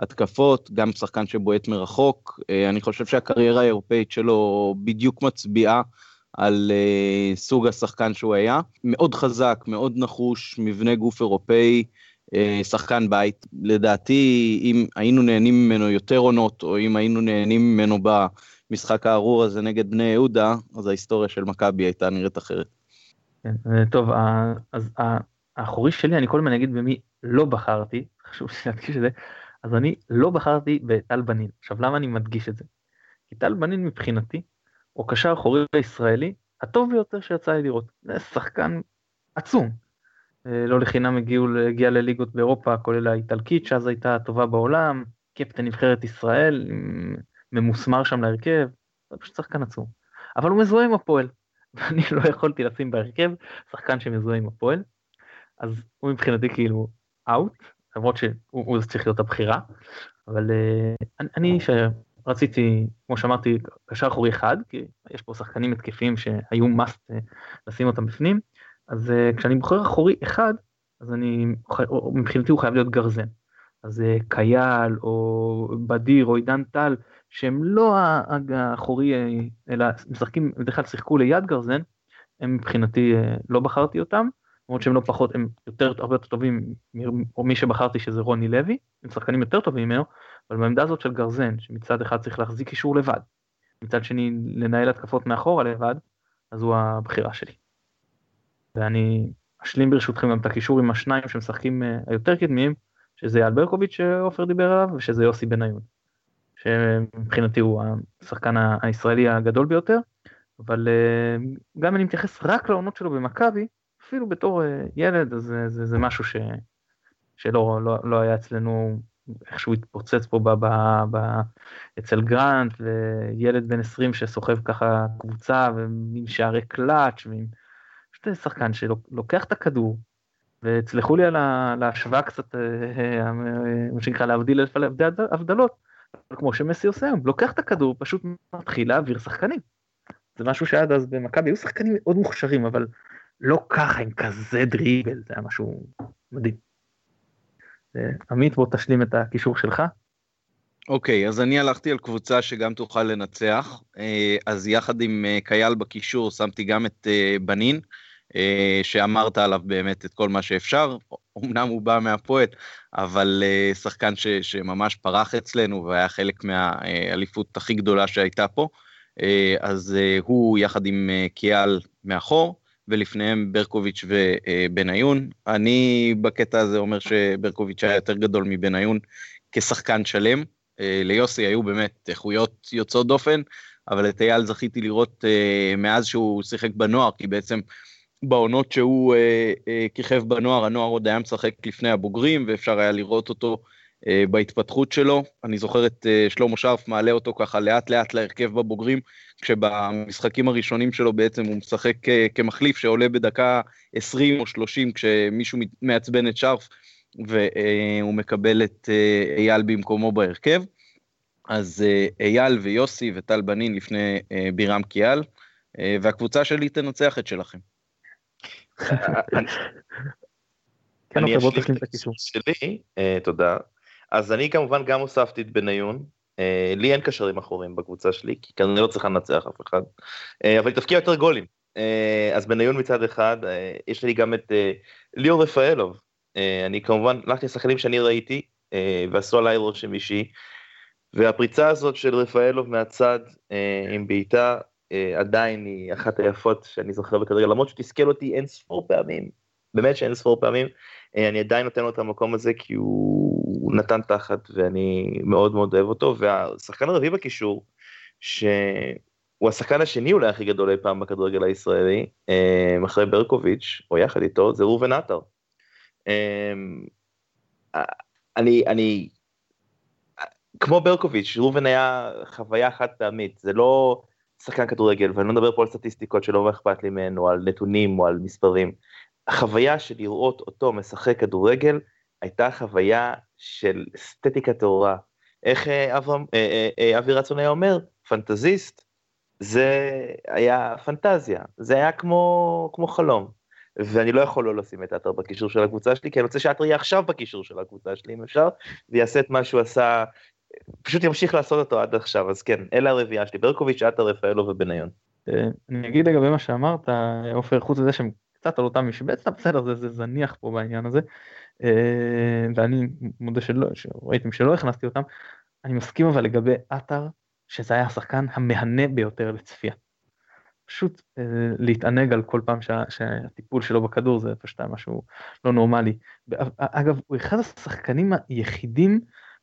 ההתקפות, גם שחקן שבועט מרחוק, אני חושב שהקריירה האירופאית שלו בדיוק מצביעה על סוג השחקן שהוא היה, מאוד חזק, מאוד נחוש, מבנה גוף אירופאי, שחקן בית, לדעתי אם היינו נהנים ממנו יותר עונות, או אם היינו נהנים ממנו במשחק הארור הזה נגד בני יהודה, אז ההיסטוריה של מכבי הייתה נראית אחרת. טוב, אז האחורי שלי, אני כל הזמן אגיד במי לא בחרתי, חשוב להדגיש את זה, אז אני לא בחרתי בטל בנין. עכשיו, למה אני מדגיש את זה? כי טל בנין מבחינתי, או קשר אחורי הישראלי, הטוב ביותר שיצא לי לראות. זה שחקן עצום. לא לחינם הגיע לליגות באירופה, כולל האיטלקית, שאז הייתה הטובה בעולם, קפטן נבחרת ישראל, ממוסמר שם להרכב, זה פשוט שחקן עצום. אבל הוא מזוהה עם הפועל, ואני לא יכולתי לשים בהרכב שחקן שמזוהה עם הפועל, אז הוא מבחינתי כאילו אאוט, למרות שהוא צריך להיות הבחירה, אבל אני שרציתי, כמו שאמרתי, קשר אחורי אחד, כי יש פה שחקנים התקפיים שהיו מאסט לשים אותם בפנים, אז כשאני בוחר אחורי אחד, אז מבחינתי הוא חייב להיות גרזן, אז קייל או בדיר או עידן טל, שהם לא האחורי, אלא משחקים, בדרך כלל שיחקו ליד גרזן, הם מבחינתי לא בחרתי אותם, למרות שהם לא פחות, הם הרבה יותר טובים, או מי שבחרתי שזה רוני לוי, הם שחקנים יותר טובים ממנו, אבל בעמדה הזאת של גרזן, שמצד אחד צריך להחזיק קישור לבד, מצד שני לנהל התקפות מאחורה לבד, אז הוא הבחירה שלי. ואני אשלים ברשותכם גם את הקישור עם השניים שמשחקים היותר קדמיים, שזה אלברקוביץ' שאופר דיבר עליו, ושזה יוסי בניון, שמבחינתי הוא השחקן הישראלי הגדול ביותר, אבל גם אני מתייחס רק לעונות שלו במכבי, אפילו בתור ילד, אז זה משהו שלא היה אצלנו, איכשהו התפוצץ פה אצל גרנט, וילד בן 20 שסוחב ככה קבוצה, ועם שערי קלאץ', ועם שתי שחקן שלוקח את הכדור, והצלחו לי על ההשוואה קצת, מה שנקרא להבדיל הבדלות, כמו שמסי עושה, הוא לוקח את הכדור, פשוט מתחיל להעביר שחקנים. זה משהו שעד אז במכבי, היו שחקנים מאוד מוכשרים, אבל לא ככה, עם כזה דריבל, זה היה משהו מדהים. עמית, בוא תשלים את הקישור שלך. אוקיי, אז אני הלכתי על קבוצה שגם תוכל לנצח, אז יחד עם קייל בקישור, שמתי גם את בנין, שאמרת עליו באמת את כל מה שאפשר, אמנם הוא בא מהפועל, אבל שחקן שממש פרח אצלנו, והיה חלק מהאליפות הכי גדולה שהייתה פה, אז הוא יחד עם קיאל מאחור, ולפניהם ברקוביץ' ובניון. אני בקטע הזה אומר שברקוביץ' היה יותר גדול מבניון כשחקן שלם, ליוסי היו באמת איכויות יוצאות דופן, אבל את אייל זכיתי לראות מאז שהוא שיחק בנוער, כי בעצם בעונות שהוא כיכב בנוער, הנוער עוד היה משחק לפני הבוגרים, ואפשר היה לראות אותו בהתפתחות שלו. אני זוכר את שלמה שרף מעלה אותו ככה לאט לאט להרכב בבוגרים, כשבמשחקים הראשונים שלו בעצם הוא משחק כמחליף שעולה בדקה 20 או 30, כשמישהו מעצבן את שרף, והוא מקבל את אייל במקומו בהרכב. אז אייל ויוסי וטל בנין לפני בירם קיאל, והקבוצה שלי תנצח את שלכם. אני אשליף את הקישור שלי, תודה. אז אני כמובן גם הוספתי את בניון, לי אין קשרים אחורים בקבוצה שלי, כי כנראה לא צריכה לנצח אף אחד, אבל היא תפקיע יותר גולים, אז בניון מצד אחד, יש לי גם את ליאור רפאלוב, אני כמובן הלכתי לשחקנים שאני ראיתי, ועשו עליי רושם אישי, והפריצה הזאת של רפאלוב מהצד עם בעיטה, עדיין היא אחת היפות שאני זוכר בכדורגל, למרות שתסכל אותי אין ספור פעמים, באמת שאין ספור פעמים, אני עדיין נותן לו את המקום הזה, כי הוא נתן תחת, ואני מאוד מאוד אוהב אותו, והשחקן הרביעי בקישור, שהוא השחקן השני אולי הכי גדול אי פעם בכדורגל הישראלי, אחרי ברקוביץ', או יחד איתו, זה ראובן עטר. אני כמו ברקוביץ', ראובן היה חוויה חד פעמית, זה לא שחקן כדורגל, ואני לא מדבר פה על סטטיסטיקות שלא אכפת לי מהן, או על נתונים, או על מספרים. החוויה של לראות אותו משחק כדורגל, הייתה חוויה של אסתטיקה טהורה. איך אבי רצון היה אומר? פנטזיסט, זה היה פנטזיה, זה היה כמו חלום. ואני לא יכול לא לשים את עטר בקישור של הקבוצה שלי, כי אני רוצה שעטר יהיה עכשיו בקישור של הקבוצה שלי, אם אפשר, ויעשה את מה שהוא עשה, פשוט ימשיך לעשות אותו עד עכשיו. אז כן, אלה הרביעה שלי, ברקוביץ', עטר, רפאלו ובניון. אני אגיד לגבי מה שאמרת, אופר, חוץ לזה שהם קצת על אותה משבצת, בסדר, זה זניח פה בעניין הזה, ואני מודה שראיתם שלא הכנסתי אותם. אני מסכים אבל לגבי עטר, שזה היה השחקן המהנה ביותר לצפייה, פשוט להתענג על כל פעם שהטיפול שלו בכדור, זה פשוט משהו לא נורמלי. אגב, הוא אחד השחקנים היחידים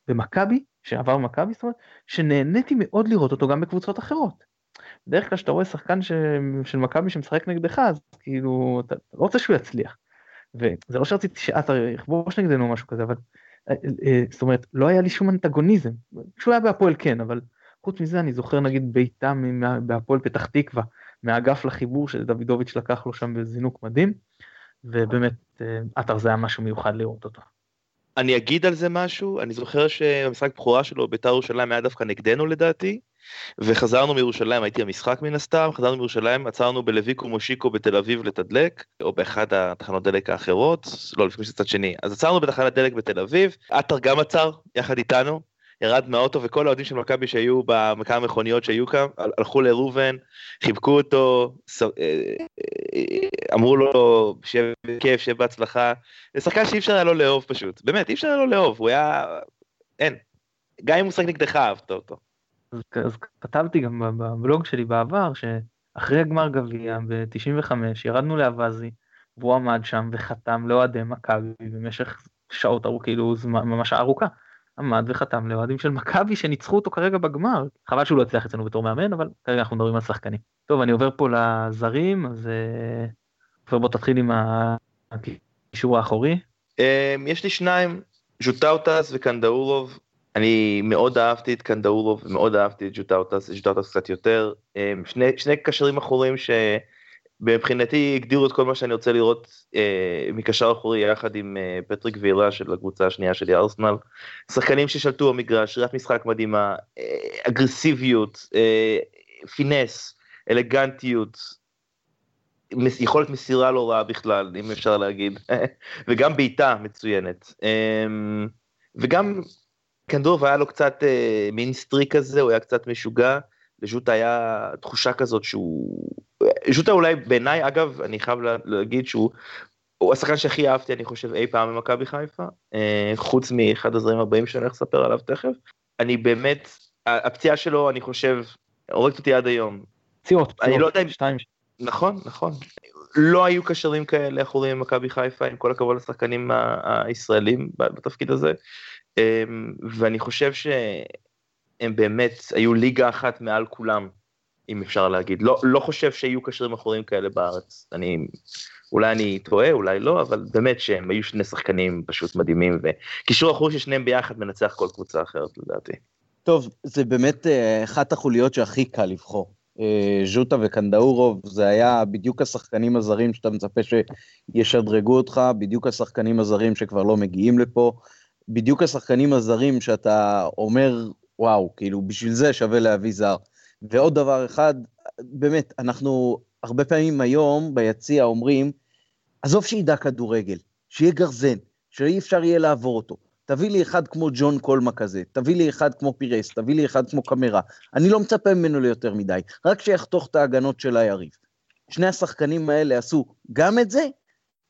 במכבי, שעבר מכבי, זאת אומרת, שנהניתי מאוד לראות אותו גם בקבוצות אחרות. בדרך כלל שאתה רואה שחקן של מכבי שמשחק נגדך, אז כאילו, אתה לא רוצה שהוא יצליח, וזה לא שרציתי שעטר יכבוש נגדנו או משהו כזה, אבל, זאת אומרת, לא היה לי שום אנטגוניזם, שהוא היה בהפועל כן, אבל חוץ מזה אני זוכר נגיד ביתה בהפועל פתח תקווה, מהאגף לחיבור שדוידוביץ' לקח לו שם בזינוק מדהים, ובאמת, עטר זה היה משהו מיוחד לראות אותו. אני אגיד על זה משהו, אני זוכר שהמשחק הבכורה שלו בית"ר ירושלים היה דווקא נגדנו לדעתי, וחזרנו מירושלים, הייתי המשחק מן הסתם, חזרנו מירושלים, עצרנו בלויקו מושיקו בתל אביב לתדלק, או באחד התחנות דלק האחרות, לא לפני שצד שני, אז עצרנו בתחנת דלק בתל אביב, עטר גם עצר, יחד איתנו, ירד מהאוטו, וכל האוהדים של מכבי שהיו במקרה המכוניות שהיו כאן, הלכו לראובן, חיבקו אותו, אמרו לו שיהיה כיף, שיהיה בהצלחה, זה שחקן שאי אפשר היה לו לאהוב פשוט, באמת, אי אפשר היה לו לאהוב, הוא היה, אין, גם אם הוא שחק נגדך אהבת אותו. אז כתבתי גם בבלוג שלי בעבר, שאחרי הגמר גביע ב-95, ירדנו לאבזי, והוא עמד שם וחתם לאוהדי מכבי במשך שעות ארוכות, כאילו ממש ארוכה, עמד וחתם לאוהדים של מכבי שניצחו אותו כרגע בגמר. חבל שהוא לא הצליח אצלנו בתור מאמן, אבל כרגע אנחנו מדברים על שחקנים. טוב, אני עובר פה לזרים, אז בוא תתחיל עם הקישור האחורי. יש לי שניים, ז'וטאוטס וקנדאולוב. אני מאוד אהבתי את קנדאולוב, מאוד אהבתי את ז'וטאוטס קצת יותר. שני קשרים אחוריים שבבחינתי הגדירו את כל מה שאני רוצה לראות מקשר אחורי, יחד עם פטריק וילה של הקבוצה השנייה שלי, ארסנל. שחקנים ששלטו במגרש, שירת משחק מדהימה, אגרסיביות, פינס, אלגנטיות, יכולת מסירה לא רעה בכלל, אם אפשר להגיד, וגם בעיטה מצוינת, וגם קנדוב היה לו קצת מין סטריק כזה, הוא היה קצת משוגע, לז'וטה היה תחושה כזאת שהוא, ז'וטה אולי בעיניי, אגב, אני חייב להגיד שהוא, הוא השחקן שהכי אהבתי, אני חושב, אי פעם במכבי חיפה, חוץ מאחד הזרים הבאים שאני הולך לספר עליו תכף, אני באמת, הפציעה שלו, אני חושב, הורגת אותי עד היום. פציעות, אני לא יודע אם... נכון. לא היו קשרים כאלה אחורים עם מכבי חיפה, עם כל הכבוד לשחקנים הישראלים בתפקיד הזה, ואני חושב שהם באמת היו ליגה אחת מעל כולם, אם אפשר להגיד. לא חושב שיהיו קשרים אחורים כאלה בארץ. אולי אני טועה, אולי לא, אבל באמת שהם היו שני שחקנים פשוט מדהימים, וקישור אחורי ששניהם ביחד מנצח כל קבוצה אחרת, לדעתי. טוב, זה באמת אחת החוליות שהכי קל לבחור. ז'וטה וקנדאורוב, זה היה בדיוק השחקנים הזרים שאתה מצפה שישדרגו אותך, בדיוק השחקנים הזרים שכבר לא מגיעים לפה, בדיוק השחקנים הזרים שאתה אומר, וואו, כאילו בשביל זה שווה להביא זר. ועוד דבר אחד, באמת, אנחנו הרבה פעמים היום ביציע אומרים, עזוב שידע כדורגל, שיהיה גרזן, שאי אפשר יהיה לעבור אותו. תביא לי אחד כמו ג'ון קולמה כזה, תביא לי אחד כמו פירס, תביא לי אחד כמו קמרה, אני לא מצפה ממנו ליותר מדי, רק שיחתוך את ההגנות של היריב. שני השחקנים האלה עשו גם את זה,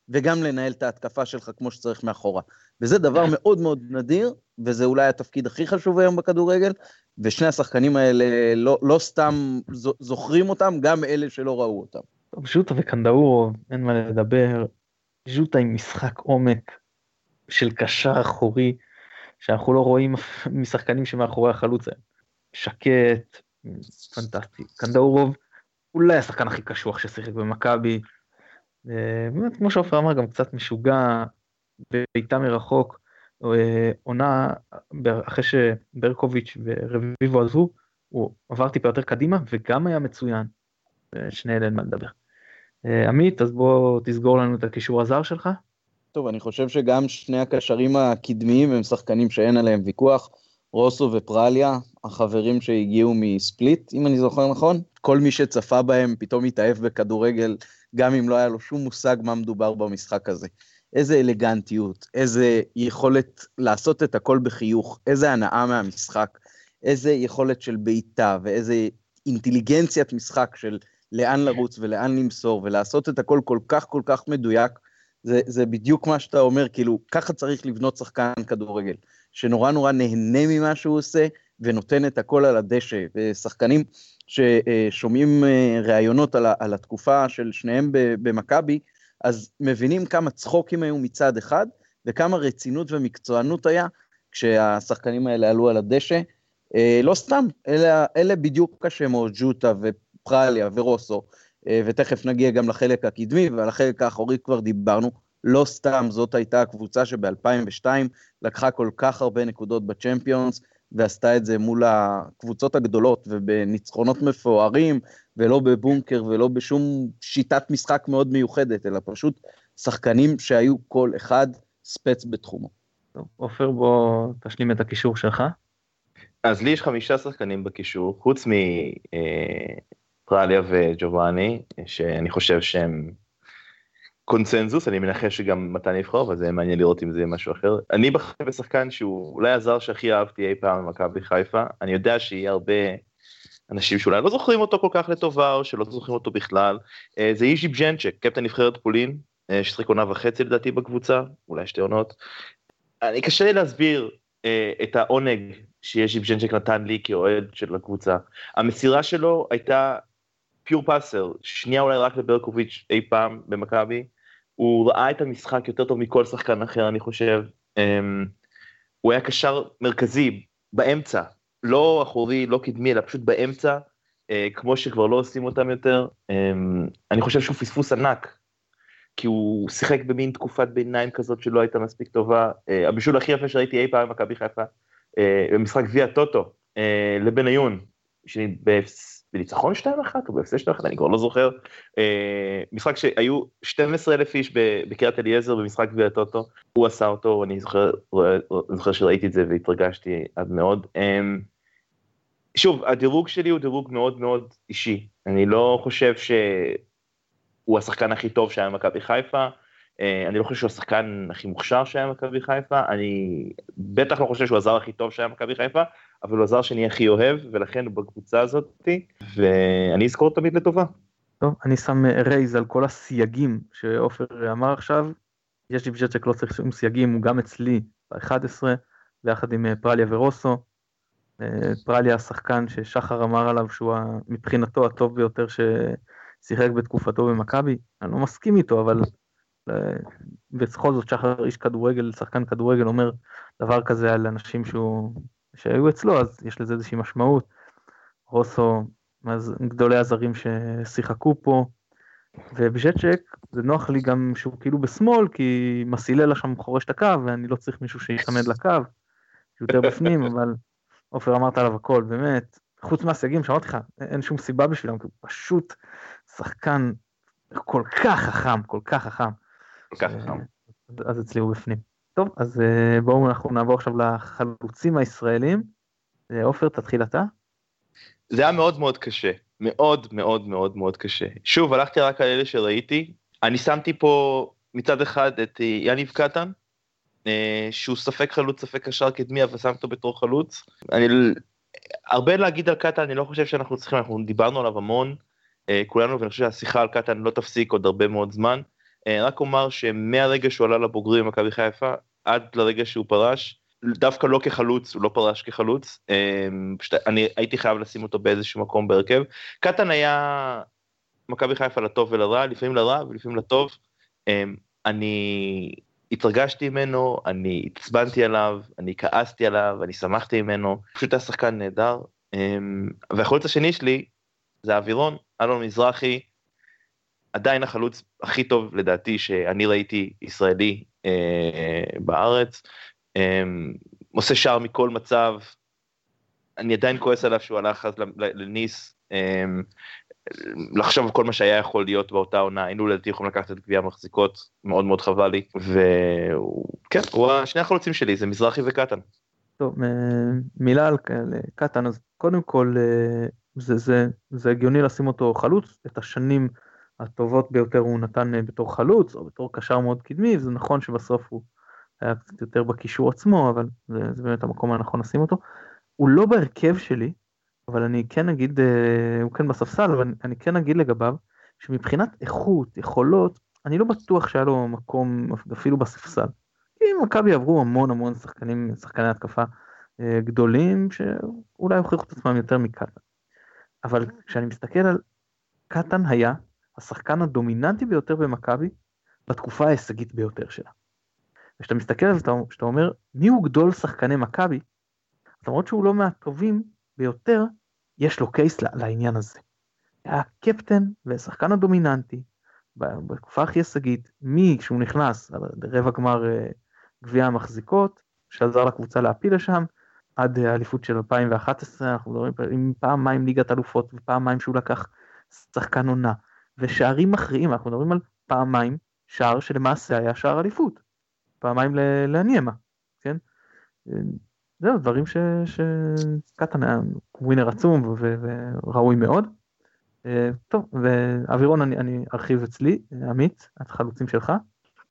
וגם לנהל את ההתקפה שלך כמו שצריך מאחורה. וזה דבר מאוד מאוד נדיר, וזה אולי התפקיד הכי חשוב היום בכדורגל, ושני השחקנים האלה לא סתם זוכרים אותם, גם אלה שלא ראו אותם. טוב, ז'וטה וקנדאורוב, אין מה לדבר, ז'וטה עם משחק עומק, של קשר אחורי, שאנחנו לא רואים משחקנים שמאחורי החלוץ האלה. שקט, פנטסטי. קנדאורוב, אולי השחקן הכי קשוח ששיחק במכבי, באמת כמו שאופר אמר, גם קצת משוגע, בעיטה מרחוק, עונה, אחרי שברקוביץ' ורביבו עזבו, הוא עבר טיפה יותר קדימה, וגם היה מצוין. שני אלה אין מה לדבר. עמית, אז בוא תסגור לנו את הקישור הזר שלך. טוב, אני חושב שגם שני הקשרים הקדמיים הם שחקנים שאין עליהם ויכוח, רוסו ופרליה, החברים שהגיעו מספליט, אם אני זוכר נכון, כל מי שצפה בהם פתאום התאהב בכדורגל, גם אם לא היה לו שום מושג מה מדובר במשחק הזה. איזה אלגנטיות, איזה יכולת לעשות את הכל בחיוך, איזה הנאה מהמשחק, איזה יכולת של בעיטה, ואיזה אינטליגנציית משחק של לאן לרוץ ולאן למסור, ולעשות את הכל כל כך כל כך מדויק, זה בדיוק מה שאתה אומר, כאילו, ככה צריך לבנות שחקן כדורגל, שנורא נורא נהנה ממה שהוא עושה, ונותן את הכל על הדשא, ושחקנים ששומעים ראיונות על התקופה של שניהם במכבי, אז מבינים כמה צחוקים היו מצד אחד, וכמה רצינות ומקצוענות היה, כשהשחקנים האלה עלו על הדשא, לא סתם, אלה בדיוק כשמו, ז'וטה ופרליה ורוסו, ותכף נגיע גם לחלק הקדמי, ועל החלק האחורי כבר דיברנו, לא סתם, זאת הייתה הקבוצה שב-2002 לקחה כל כך הרבה נקודות בצ'מפיונס, ועשתה את זה מול הקבוצות הגדולות, ובניצחונות מפוארים, ולא בבונקר, ולא בשום שיטת משחק מאוד מיוחדת, אלא פשוט שחקנים שהיו כל אחד ספץ בתחומו. טוב, אופר, בוא תשלים את הקישור שלך. אז לי יש 5 שחקנים בקישור, חוץ מ... פרליה וג'ובאני, שאני חושב שהם קונצנזוס, אני מנחש שגם מתן יבחר, אבל זה מעניין לראות אם זה משהו אחר. אני בחרתי בשחקן שהוא אולי הזר שהכי אהבתי אי פעם במכבי חיפה, אני יודע שיהיה הרבה אנשים שאולי לא זוכרים אותו כל כך לטובה, או שלא זוכרים אותו בכלל, זה איז'י בג'נצ'ק, קפטן נבחרת פולין, ששחק עונה וחצי לדעתי בקבוצה, אולי 2 עונות. אני קשה לי להסביר את העונג שאיז'י בג'נצ'ק נתן לי כאוהד של הקבוצה. המסירה שלו הייתה פיור פאסר, שנייה אולי רק לברקוביץ' אי פעם במכבי, הוא ראה את המשחק יותר טוב מכל שחקן אחר, אני חושב. הוא היה קשר מרכזי, באמצע, לא אחורי, לא קדמי, אלא פשוט באמצע, כמו שכבר לא עושים אותם יותר. אני חושב שהוא פספוס ענק, כי הוא שיחק במין תקופת ביניים כזאת שלא הייתה מספיק טובה. הבישול הכי יפה שראיתי אי פעם, מכבי חיפה, במשחק גביע טוטו, לבניון, בניצחון 2-1, או בהפסד 2-1, אני כבר לא זוכר, משחק שהיו 12,000 איש בקריית אליעזר, במשחק גביע טוטו, הוא עשה אותו, אני זוכר שראיתי את זה, והתרגשתי עד מאוד. שוב, הדירוג שלי הוא דירוג מאוד מאוד אישי, אני לא חושב שהוא השחקן הכי טוב שהיה מכבי חיפה, אני לא חושב שהוא השחקן הכי מוכשר שהיה מכבי חיפה, אני בטח לא חושב שהוא הזר הכי טוב שהיה מכבי חיפה, אבל הוא הזר שאני הכי אוהב, ולכן הוא בקבוצה הזאת, ואני אזכור תמיד לטובה. טוב, אני שם רייז על כל הסייגים שאופר אמר עכשיו, יש לי פשוט שקלוט עם סייגים, הוא גם אצלי ב-11, ביחד עם פרליה ורוסו, פרליה השחקן ששחר אמר עליו, שהוא מבחינתו הטוב ביותר ששיחק בתקופתו במכבי, אני לא מסכים איתו, אבל בכל זאת שחר איש כדורגל, שחקן כדורגל אומר דבר כזה על אנשים שהיו אצלו, אז יש לזה איזושהי משמעות. רוסו, גדולי הזרים ששיחקו פה, ובז'צ'ק, זה נוח לי גם שהוא כאילו בשמאל, כי מסילה שם חורש את הקו, ואני לא צריך מישהו שישמד לקו, יותר בפנים, אבל אופר אמרת עליו הכל, באמת, חוץ מהסייגים, שאמרתי לך, אין שום סיבה בשבילם, כי הוא פשוט שחקן כל כך חכם, כל כך חכם. כל כך חכם. אז אצלי הוא בפנים. טוב, אז בואו אנחנו נעבור עכשיו לחלוצים הישראלים. אופר, תתחיל אתה. זה היה מאוד מאוד קשה, מאוד מאוד מאוד מאוד קשה. שוב, הלכתי רק על אלה שראיתי, אני שמתי פה מצד אחד את יניב קטן, שהוא ספק חלוץ, ספק קשר קדמי, אבל שמתו בתור חלוץ. הרבה להגיד על קטן, אני לא חושב שאנחנו צריכים, אנחנו דיברנו עליו המון, כולנו, ואני חושב שהשיחה על קטן לא תפסיק עוד הרבה מאוד זמן. רק אומר שמהרגע שהוא עלה לבוגרים במכבי חיפה, עד לרגע שהוא פרש, דווקא לא כחלוץ, הוא לא פרש כחלוץ, אני הייתי חייב לשים אותו באיזשהו מקום בהרכב. קטן היה מכבי חיפה לטוב ולרע, לפעמים לרע ולפעמים לטוב, אני התרגשתי ממנו, אני הצבנתי עליו, אני כעסתי עליו, אני שמחתי ממנו, פשוט היה שחקן נהדר, והחלוץ השני שלי זה אווירון, אלון מזרחי, עדיין החלוץ הכי טוב לדעתי שאני ראיתי ישראלי בארץ, עושה שער מכל מצב, אני עדיין כועס עליו שהוא הלך אז לניס, לחשוב על כל מה שהיה יכול להיות באותה עונה, היינו לדעתי יכולים לקחת את גביע המחזיקות, מאוד מאוד חבל לי, וכן, שני החלוצים שלי זה מזרחי וקטן. טוב, מילה על קטן, אז קודם כל זה הגיוני לשים אותו חלוץ, את השנים הטובות ביותר הוא נתן בתור חלוץ, או בתור קשר מאוד קדמי, וזה נכון שבסוף הוא היה קצת יותר בקישור עצמו, אבל זה באמת המקום הנכון לשים אותו. הוא לא בהרכב שלי, אבל אני כן אגיד, הוא כן בספסל, אבל אני כן אגיד לגביו, שמבחינת איכות, יכולות, אני לא בטוח שהיה לו מקום אפילו בספסל. כי מכבי עברו המון המון שחקני התקפה גדולים, שאולי הוכיחו את עצמם יותר מקטן. אבל כשאני מסתכל על קטן היה, השחקן הדומיננטי ביותר במכבי, בתקופה ההישגית ביותר שלה. וכשאתה מסתכל על זה, כשאתה אומר, מי הוא גדול שחקני מכבי, למרות שהוא לא מהטובים ביותר, יש לו קייס לעניין הזה. היה קפטן והשחקן הדומיננטי, בתקופה הכי הישגית, מי כשהוא נכנס, רבע גמר גביע המחזיקות, שעזר לקבוצה להפיל לשם, עד האליפות של 2011, אנחנו מדברים עם פעמיים ליגת אלופות, ופעמיים שהוא לקח שחקן עונה. ושערים מכריעים, אנחנו מדברים על פעמיים, שער שלמעשה היה שער אליפות, פעמיים להנימה, כן? זהו, דברים שקטן היה ווינר עצום וראוי מאוד. טוב, ואווירון אני ארחיב אצלי, עמית, את חלוצים שלך?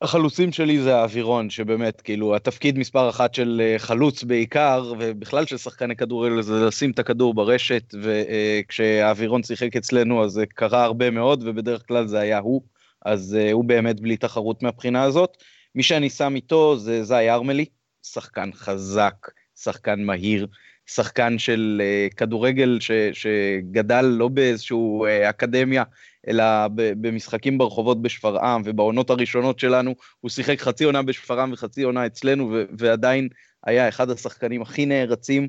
החלוצים שלי זה האווירון, שבאמת, כאילו, התפקיד מספר אחת של חלוץ בעיקר, ובכלל של שחקני כדורגל, זה לשים את הכדור ברשת, וכשהאווירון שיחק אצלנו, אז זה קרה הרבה מאוד, ובדרך כלל זה היה הוא, אז הוא באמת בלי תחרות מהבחינה הזאת. מי שאני שם איתו זה זי ארמלי, שחקן חזק, שחקן מהיר, שחקן של כדורגל שגדל לא באיזשהו אקדמיה, אלא במשחקים ברחובות בשפרעם, ובעונות הראשונות שלנו הוא שיחק חצי עונה בשפרעם וחצי עונה אצלנו, ועדיין היה אחד השחקנים הכי נערצים,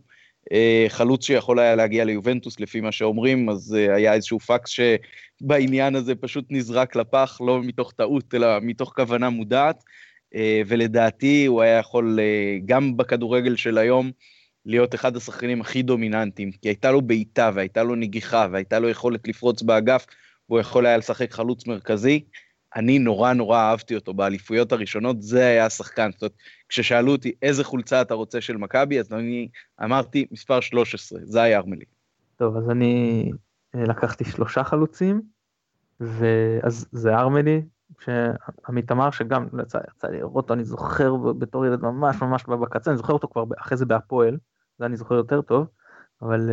חלוץ שיכול היה להגיע ליובנטוס לפי מה שאומרים, אז היה איזשהו פקס שבעניין הזה פשוט נזרק לפח, לא מתוך טעות אלא מתוך כוונה מודעת, ולדעתי הוא היה יכול גם בכדורגל של היום להיות אחד השחקנים הכי דומיננטיים, כי הייתה לו בעיטה והייתה לו נגיחה והייתה לו יכולת לפרוץ באגף, והוא יכול היה לשחק חלוץ מרכזי. אני נורא אהבתי אותו באליפויות הראשונות, זה היה השחקן. זאת אומרת, כששאלו אותי איזה חולצה אתה רוצה של מכבי, אז אני אמרתי מספר 13, זה היה ארמלי. טוב, אז אני לקחתי 3 חלוצים, ואז זה ארמלי, שעמית אמר שגם יצא לראות אותו, אני זוכר בתור ילד ממש בקצה, אני זוכר אותו כבר אחרי זה בהפועל, זה אני זוכר יותר טוב, אבל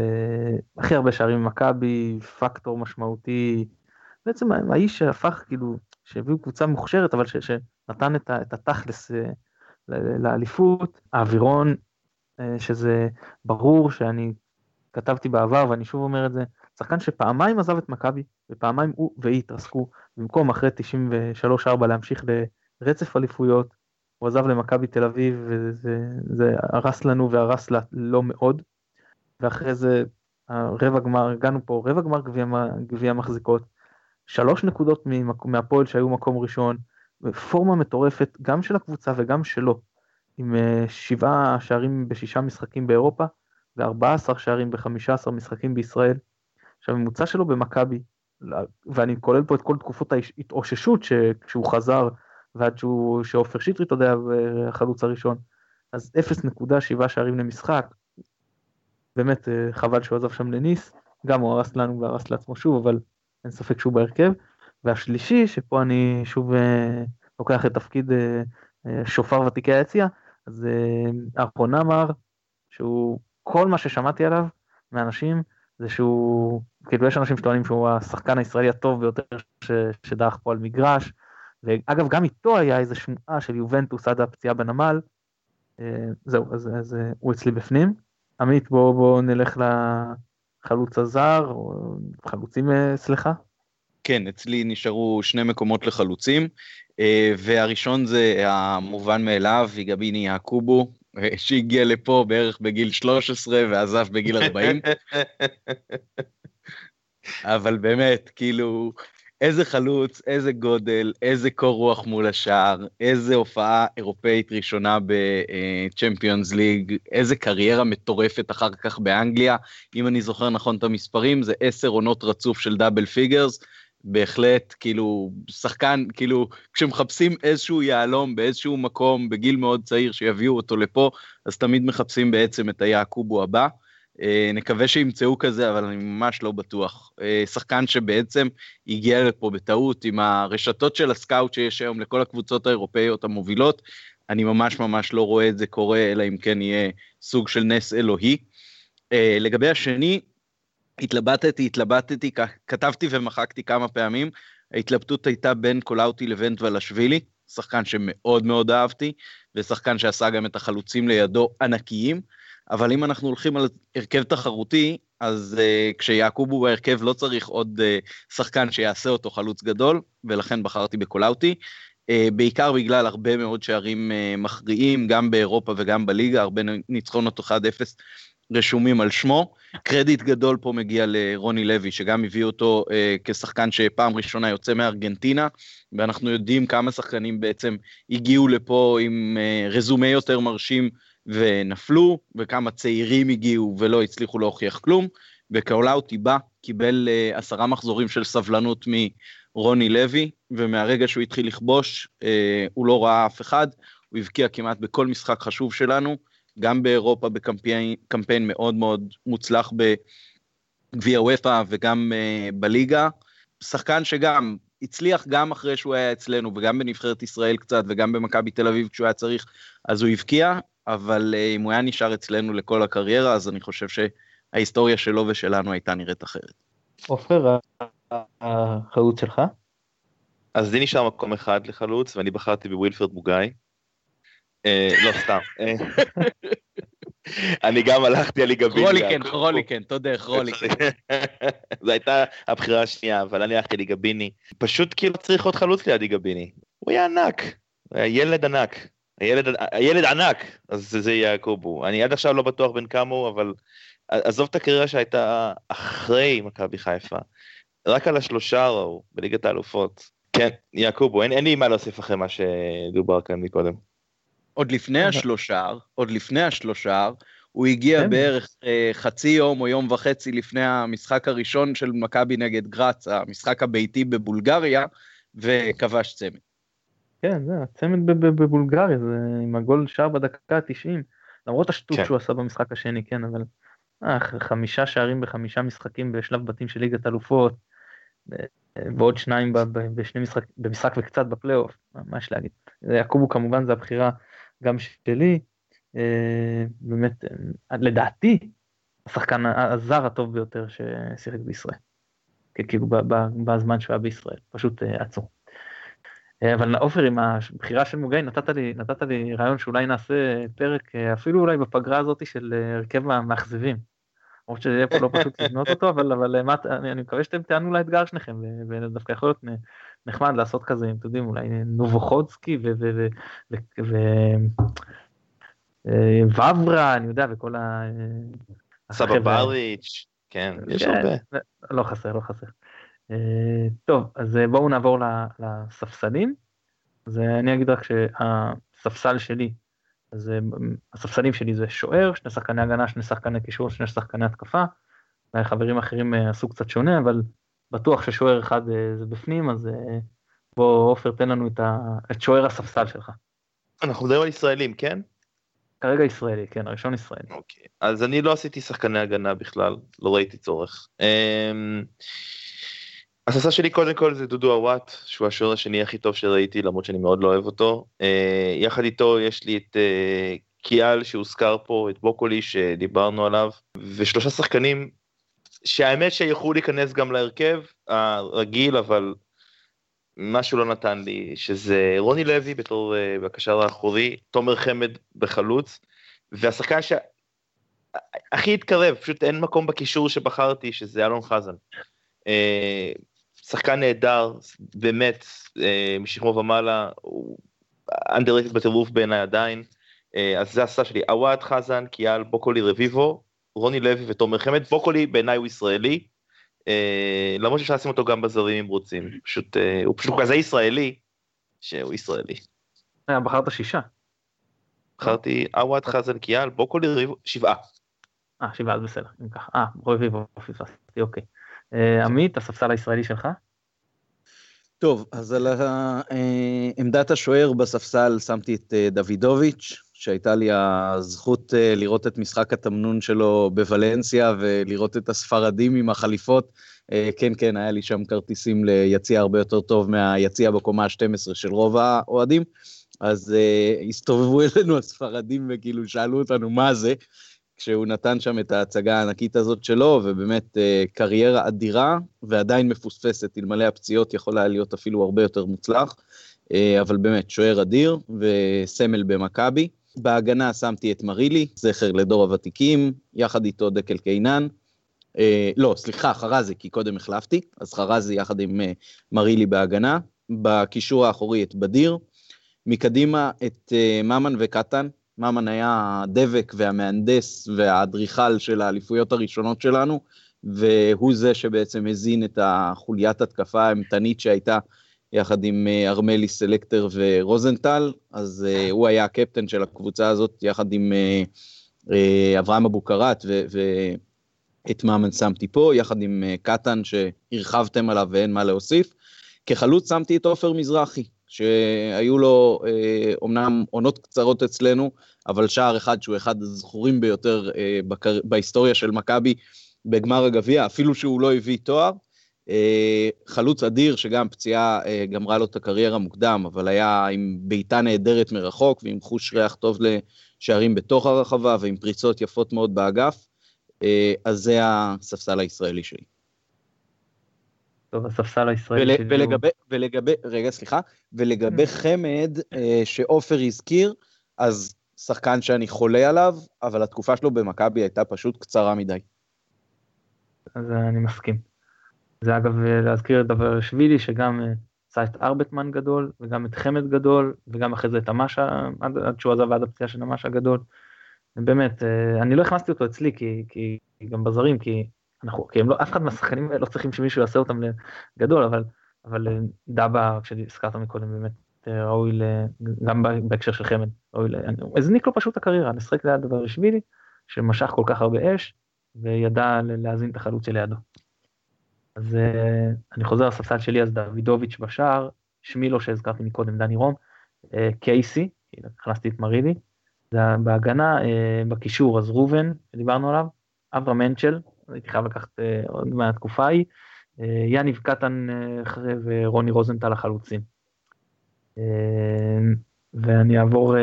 הכי הרבה שערים מכבי, פקטור משמעותי, בעצם האיש שהפך כאילו, שהביאו קבוצה מוכשרת, אבל שנתן את התכלס לאליפות, האווירון, שזה ברור שאני כתבתי בעבר, ואני שוב אומר את זה, שחקן שפעמיים עזב את מכבי, ופעמיים הוא והיא התרסקו, במקום אחרי 93-4 להמשיך לרצף אליפויות, הוא עזב למכבי תל אביב, וזה הרס לנו והרס לה לא מאוד, ואחרי זה רבע גמר, הגענו פה רבע גמר גביע מחזיקות, 3 נקודות מהפועל שהיו מקום ראשון, פורמה מטורפת גם של הקבוצה וגם שלו, עם 7 שערים ב6 משחקים באירופה, ו14 שערים ב15 משחקים בישראל, שהממוצע שלו במכבי, ואני כולל פה את כל תקופות ההתאוששות כשהוא חזר, ועד שאופר שטרית יודע, החלוץ הראשון, אז 0.7 שערים למשחק, באמת חבל שהוא עזב שם לניס, גם הוא הרס לנו והרס לעצמו שוב, אבל אין ספק שהוא בהרכב. והשלישי, שפה אני שוב לוקח את תפקיד שופר ותיקי היציאה, אז ארפון אמר, שהוא כל מה ששמעתי עליו מאנשים, זה שהוא, כאילו יש אנשים שטוענים שהוא השחקן הישראלי הטוב ביותר שדרך פה על מגרש, ואגב גם איתו היה איזו שמועה של יובנטוס עד הפציעה בנמל, זהו, אז הוא אצלי בפנים. עמית, בואו נלך לחלוץ הזר, או חלוצים סליחה. כן, אצלי נשארו 2 מקומות לחלוצים, והראשון זה המובן מאליו, גביני יעקובו, שהגיע לפה בערך בגיל 13 ועזב בגיל 40. אבל באמת, כאילו, איזה חלוץ, איזה גודל, איזה קור רוח מול השער, איזה הופעה אירופאית ראשונה בצ'מפיונס ליג, איזה קריירה מטורפת אחר כך באנגליה, אם אני זוכר נכון את המספרים, זה 10 עונות רצוף של דאבל פיגרס, בהחלט, כאילו, שחקן, כאילו, כשמחפשים איזשהו יעלום באיזשהו מקום, בגיל מאוד צעיר שיביאו אותו לפה, אז תמיד מחפשים בעצם את היעקובו הבא, נקווה שימצאו כזה, אבל אני ממש לא בטוח. שחקן שבעצם הגיע לפה בטעות, עם הרשתות של הסקאוט שיש היום לכל הקבוצות האירופאיות המובילות, אני ממש לא רואה את זה קורה, אלא אם כן יהיה סוג של נס אלוהי. לגבי השני, התלבטתי, כתבתי ומחקתי כמה פעמים, ההתלבטות הייתה בין קולאוטי לבין ולשווילי, שחקן שמאוד אהבתי, ושחקן שעשה גם את החלוצים לידו ענקיים, אבל אם אנחנו הולכים על הרכב תחרותי, אז כשיעקובו בהרכב לא צריך עוד שחקן שיעשה אותו חלוץ גדול, ולכן בחרתי בקולאוטי, בעיקר בגלל הרבה מאוד שערים מכריעים, גם באירופה וגם בליגה, הרבה ניצחונות 1-0 רשומים על שמו. קרדיט גדול פה מגיע לרוני לוי, שגם הביא אותו כשחקן שפעם ראשונה יוצא מארגנטינה, ואנחנו יודעים כמה שחקנים בעצם הגיעו לפה עם רזומה יותר מרשים ונפלו, וכמה צעירים הגיעו ולא הצליחו להוכיח כלום, וקולאוטי בא, קיבל 10 מחזורים של סבלנות מרוני לוי, ומהרגע שהוא התחיל לכבוש, הוא לא ראה אף אחד, הוא הבקיע כמעט בכל משחק חשוב שלנו, גם באירופה בקמפיין מאוד מוצלח בגביע וופה וגם בליגה, שחקן שגם הצליח גם אחרי שהוא היה אצלנו, וגם בנבחרת ישראל קצת, וגם במכבי תל אביב כשהוא היה צריך, אז הוא הבקיע, אבל אם הוא היה נשאר אצלנו לכל הקריירה, אז אני חושב שההיסטוריה שלו ושלנו הייתה נראית אחרת. עופר, החלוץ שלך? אז זה נשאר מקום אחד לחלוץ, ואני בחרתי בווילפרד מוגאי. לא, סתם. אני גם הלכתי על ליגה ב'. כרוליקן, תודה, כרוליקן. זו הייתה הבחירה השנייה, אבל אני הלכתי ליגה ב'. פשוט כי לא צריך עוד חלוץ ליד ליגה ב'. הוא היה ענק, ילד ענק. הילד ענק, אז זה יהיה הקובו. אני עד עכשיו לא בטוח בין כמה הוא, אבל עזוב את הקריירה שהייתה אחרי מכבי חיפה. רק על השלושה ראו, בליגת האלופות. כן, יעקובו, אין לי מה להוסיף אחרי מה שדובר כאן מקודם. עוד לפני השלושה, הוא הגיע בערך חצי יום או יום וחצי לפני המשחק הראשון של מכבי נגד גראץ, המשחק הביתי בבולגריה, וכבש צמד. כן, זה, הצמד בבולגריה, זה עם הגול שער בדקה ה-90, למרות השטות שהוא עשה במשחק השני, כן, אבל 5 שערים ב5 משחקים בשלב בתים של ליגת אלופות, ועוד 2 במשחק וקצת בפלייאוף, ממש להגיד. יעקובו כמובן זה הבחירה גם שלי, באמת, לדעתי, השחקן הזר הטוב ביותר ששיחק בישראל, כאילו בזמן שהוא היה בישראל, פשוט עצום. אבל עופר, עם הבחירה של מוגי, נתת לי רעיון שאולי נעשה פרק, אפילו אולי בפגרה הזאת של הרכב המאכזבים, עוד שזה יהיה פה לא פשוט לבנות אותו, אבל אני מקווה שאתם תענו לאתגר שלכם, ודווקא יכול להיות נחמד לעשות כזה, אם אתם יודעים, אולי נובוחוצקי ווואברה, אני יודע, וכל סבבריץ', כן, יש הרבה. לא חסר. טוב, אז בואו נעבור לספסלים, אז אני אגיד רק שהספסל שלי, אז הספסלים שלי זה שוער, 2 שחקני הגנה, 2 שחקני קישור, 2 שחקני התקפה, והחברים האחרים עשו קצת שונה, אבל בטוח ששוער אחד זה בפנים, אז בוא עופר תן לנו את שוער הספסל שלך. אנחנו מדברים על ישראלים, כן? כרגע ישראלי, כן, הראשון ישראלי. אוקיי, אז אני לא עשיתי שחקני הגנה בכלל, לא ראיתי צורך. הספסל שלי קודם כל זה דודו אוואט, שהוא השוער השני הכי טוב שראיתי, למרות שאני מאוד לא אוהב אותו. יחד איתו יש לי את קיאל שהוזכר פה, את בוקולי שדיברנו עליו, ו3 שחקנים שהאמת שיכולו להיכנס גם להרכב הרגיל, אבל משהו לא נתן לי, שזה רוני לוי בתור בקשר האחורי, תומר חמד בחלוץ, והשחקן הכי התקרב, פשוט אין מקום בקישור שבחרתי, שזה אלון חזן. שחקן נהדר, באמת, משכמו ומעלה, הוא underrated בטירוף בעיניי עדיין, אז זה הסף שלי, אוואט, חזן, קיאל, בוקולי, רביבו, רוני לוי ותומר חמד, בוקולי בעיניי הוא ישראלי, למרות שיש לשים אותו גם בזרים אם רוצים, פשוט, הוא פשוט כזה ישראלי, שהוא ישראלי. בחרת 6? בחרתי אוואט, חזן, קיאל, בוקולי, רביבו, 7. 7, אז בסדר, אם כך, רביבו, פספסתי, אוקיי. עמית, הספסל הישראלי שלך? טוב, אז על עמדת השוער בספסל שמתי את דוידוביץ', שהייתה לי הזכות לראות את משחק התמנון שלו בוולנסיה, ולראות את הספרדים עם החליפות, כן, היה לי שם כרטיסים ליציע הרבה יותר טוב מהיציע בקומה ה-12 של רוב האוהדים, אז הסתובבו אלינו הספרדים וכאילו שאלו אותנו מה זה, כשהוא נתן שם את ההצגה הענקית הזאת שלו, ובאמת קריירה אדירה, ועדיין מפוספסת, אלמלא הפציעות יכול היה להיות אפילו הרבה יותר מוצלח, אבל באמת שוער אדיר, וסמל במכבי. בהגנה שמתי את מרילי, זכר לדור הוותיקים, יחד איתו דגל קינן, חרזי, כי קודם החלפתי, אז חרזי יחד עם מרילי בהגנה, בקישור האחורי את בדיר, מקדימה את ממן וקטן, ממן היה הדבק והמהנדס והאדריכל של האליפויות הראשונות שלנו, והוא זה שבעצם הזין את החוליית התקפה האמתנית שהייתה יחד עם ארמלי סלקטר ורוזנטל, אז הוא היה הקפטן של הקבוצה הזאת יחד עם אברהם אבוקרט, ואת ממן שמתי פה, יחד עם קטן שהרחבתם עליו ואין מה להוסיף, כחלוץ שמתי את עופר מזרחי, שהיו לו אומנם עונות קצרות אצלנו, אבל שער אחד שהוא אחד הזכורים ביותר בהיסטוריה של מכבי בגמר הגביע, אפילו שהוא לא הביא תואר, חלוץ אדיר שגם פציעה גמרה לו את הקריירה מוקדם, אבל היה עם בעיטה נהדרת מרחוק, ועם חוש ריח טוב לשערים בתוך הרחבה, ועם פריצות יפות מאוד באגף, אז זה הספסל הישראלי שלי. טוב, הספסל הישראלי שלי. ולגבי חמד, שאופר הזכיר, אז שחקן שאני חולה עליו, אבל התקופה שלו במכבי הייתה פשוט קצרה מדי. אז אני מסכים. זה אגב להזכיר את דבר שבילי, שגם עשה את ארבטמן גדול, וגם את חמד גדול, וגם אחרי זה את המשה, עד שהוא עזב ועד הפציעה של המשה גדול. באמת, אני לא הכנסתי אותו אצלי, כי גם בזרים, כי אף אחד מהשחקנים לא צריכים שמישהו יעשה אותם לגדול, אבל דאבא, כשהזכרת מקודם, באמת ראוי, גם בהקשר של חמד, הזניק לו פשוט הקריירה, לשחק ליד דבר שבילי, שמשך כל כך הרבה אש, וידע להזין את החלוץ שלידו. אז אני חוזר לספסל שלי, אז דוידוביץ' בשער, שמילו שהזכרתי מקודם, דני רום, קייסי, הכנסתי את מרילי, בהגנה, בקישור, אז רובן, שדיברנו עליו, אברה מנצ'ל, הייתי חייב לקחת עוד מהתקופה ההיא, יניב קטן אחרי ורוני רוזנטל החלוצים. ואני אעבור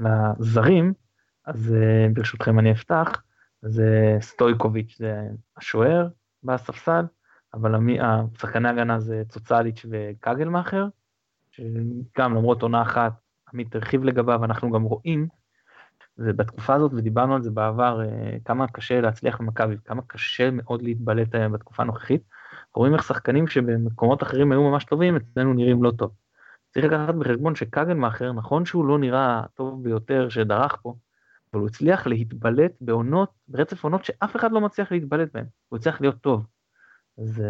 לזרים, אז ברשותכם אני אפתח, זה סטויקוביץ', זה השוער בספסל, אבל השחקני הגנה זה צוצליץ' וקגלמאחר, שגם למרות עונה אחת, עמית תרחיב לגביו, אנחנו גם רואים, זה בתקופה הזאת, ודיברנו על זה בעבר, כמה קשה להצליח במכבי, כמה קשה מאוד להתבלט בתקופה הנוכחית, רואים איך שחקנים שבמקומות אחרים היו ממש טובים, אצלנו נראים לא טוב. צריך לקחת בחשבון שקגלמאחר, נכון שהוא לא נראה טוב ביותר שדרך פה, אבל הוא הצליח להתבלט בעונות, ברצף עונות שאף אחד לא מצליח להתבלט בהן, הוא הצליח להיות טוב. אז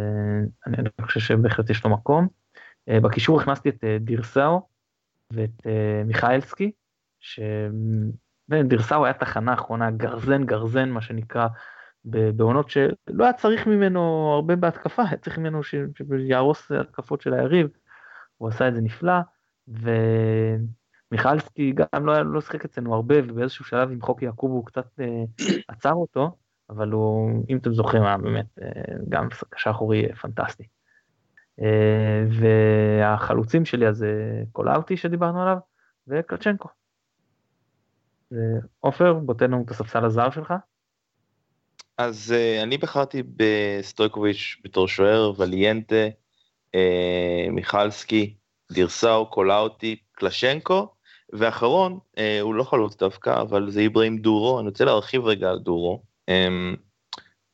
אני חושב שבהחלט יש לו מקום. בקישור הכנסתי את דירסאו ואת מיכאלסקי, שדירסאו היה תחנה אחרונה, גרזן מה שנקרא, בעונות שלא היה צריך ממנו הרבה בהתקפה, היה צריך ממנו שיערוס התקפות של היריב, הוא עשה את זה נפלא, מיכלסקי גם לא שחק אצלנו הרבה, ובאיזשהו שלב עם חוק יעקוב הוא קצת עצר אותו, אבל הוא, אם אתם זוכרים, היה באמת גם קשר אחורי פנטסטי. והחלוצים שלי, אז קולאוטי שדיברנו עליו, וקלצ'נקו. עופר, בוטן לנו את הספסל הזר שלך. אז אני בחרתי בסטויקוביץ' בתור שוער, וליאנטה, מיכלסקי, דירסאו, קולאוטי, קלשנקו, ואחרון, הוא לא חלוץ דווקא, אבל זה איברהים דורו, אני רוצה להרחיב רגע על דורו,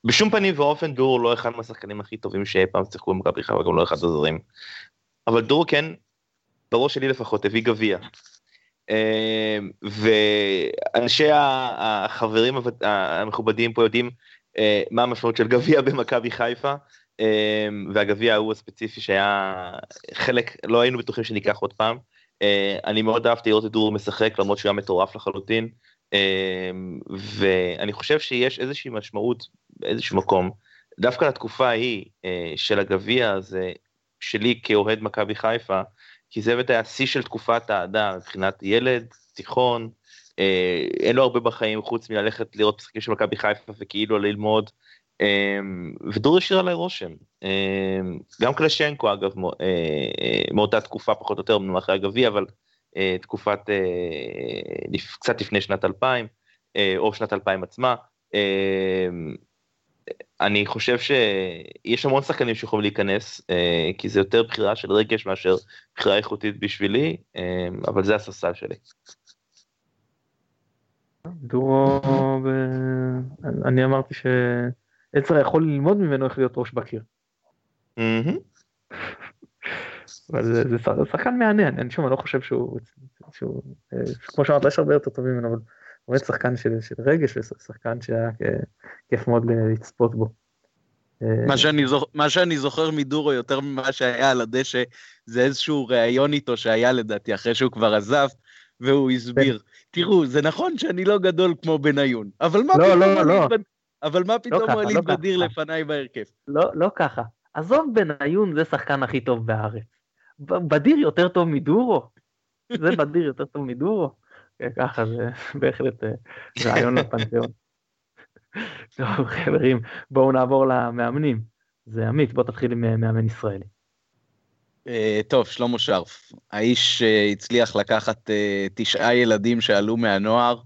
בשום פנים ואופן דורו לא אחד מהשחקנים הכי טובים שאי פעם שיחקו במכבי חיפה, וגם לא אחד הזרים, אבל דורו כן, בראש שלי לפחות, הביא גביע, ואנשי החברים המכובדים פה יודעים מה המשמעות של גביע במכבי חיפה, והגביע הוא הספציפי שהיה חלק, לא היינו בטוחים שניקח עוד פעם, אני מאוד אהבתי לראות את דור משחק, למרות שהוא היה מטורף לחלוטין, ואני חושב שיש איזושהי משמעות, באיזשהו מקום, דווקא לתקופה ההיא של הגביע הזה, שלי כאוהד מכבי חיפה, כי זה באמת היה שיא של תקופת האדם, מבחינת ילד, תיכון, אין לו הרבה בחיים, חוץ מללכת לראות משחקים של מכבי חיפה, וכאילו ללמוד, ודור השאיר עליי רושם, גם קלשנקו אגב, מאותה תקופה פחות או יותר מאחרי הגביע, אבל תקופת קצת לפני שנת 2000, או שנת 2000 עצמה, אני חושב שיש המון שחקנים שיכולים להיכנס, כי זה יותר בחירה של רגש מאשר בחירה איכותית בשבילי, אבל זה הספסל שלי. דורו, אני אמרתי ש... עצרה יכול ללמוד ממנו איך להיות ראש בקיר. אבל זה שחקן מענה, אני שום, אני לא חושב שהוא כמו שאמרת, יש הרבה יותר טובים ממנו, אבל הוא היה שחקן של רגש, ושחקן שהיה כיף מאוד לצפות בו. מה שאני זוכר מדורו יותר ממה שהיה על הדשא, זה איזשהו ראיון איתו שהיה לדעתי, אחרי שהוא כבר עזב, והוא הסביר, תראו, זה נכון שאני לא גדול כמו בניון, אבל מה פתאום אני מתבדל? אבל מה פתאום הוא להתבדיר לפניי בהרכב? לא ככה. עזוב בניון, זה שחקן הכי טוב בארץ. בדיר יותר טוב מדורו. זה בדיר יותר טוב מדורו. ככה זה בהחלט רעיון לפנתיאון. טוב חברים, בואו נעבור למאמנים. זה עמית, בוא תתחיל עם מאמן ישראלי. טוב, שלמה שרף. האיש הצליח לקחת 9 ילדים שעלו מהנוער,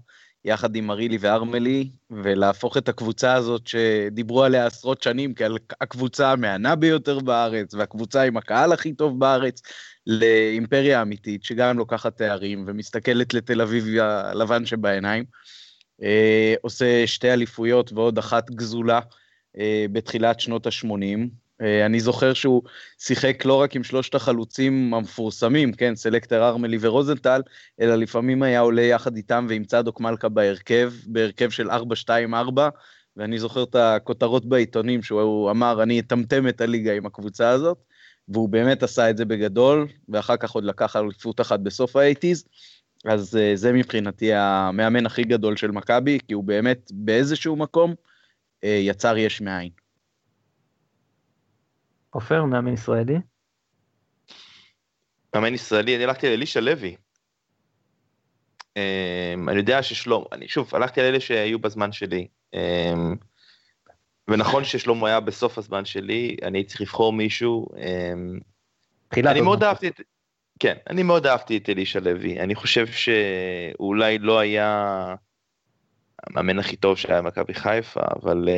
יחד עם מרילי וארמלי, ולהפוך את הקבוצה הזאת שדיברו עליה עשרות שנים, כעל הקבוצה המענה ביותר בארץ, והקבוצה עם הקהל הכי טוב בארץ, לאימפריה אמיתית, שגם לוקחת תארים, ומסתכלת לתל אביב הלבן שבעיניים, עושה שתי אליפויות ועוד אחת גזולה בתחילת שנות ה-80, אני זוכר שהוא שיחק לא רק עם שלושת החלוצים המפורסמים, כן, סלקטר ארמלי ורוזנטל, אלא לפעמים היה עולה יחד איתם ועם צדוק מלכה בהרכב של 4-2-4, ואני זוכר את הכותרות בעיתונים שהוא אמר, אני אטמטם את הליגה עם הקבוצה הזאת, והוא באמת עשה את זה בגדול, ואחר כך עוד לקח אליפות אחת בסוף ה-80s, אז זה מבחינתי המאמן הכי גדול של מכבי, כי הוא באמת באיזשהו מקום יצר יש מאין. עופר, מאמן ישראלי? מאמן ישראלי, אני הלכתי לאלישע לוי. אני יודע ששלום, אני שוב, הלכתי לאלה שהיו בזמן שלי, ונכון ששלום היה בסוף הזמן שלי, אני צריך לבחור מישהו, אני מאוד אהבתי את אלישע לוי, אני חושב שאולי לא היה המאמן הכי טוב שהיה מכבי חיפה, אבל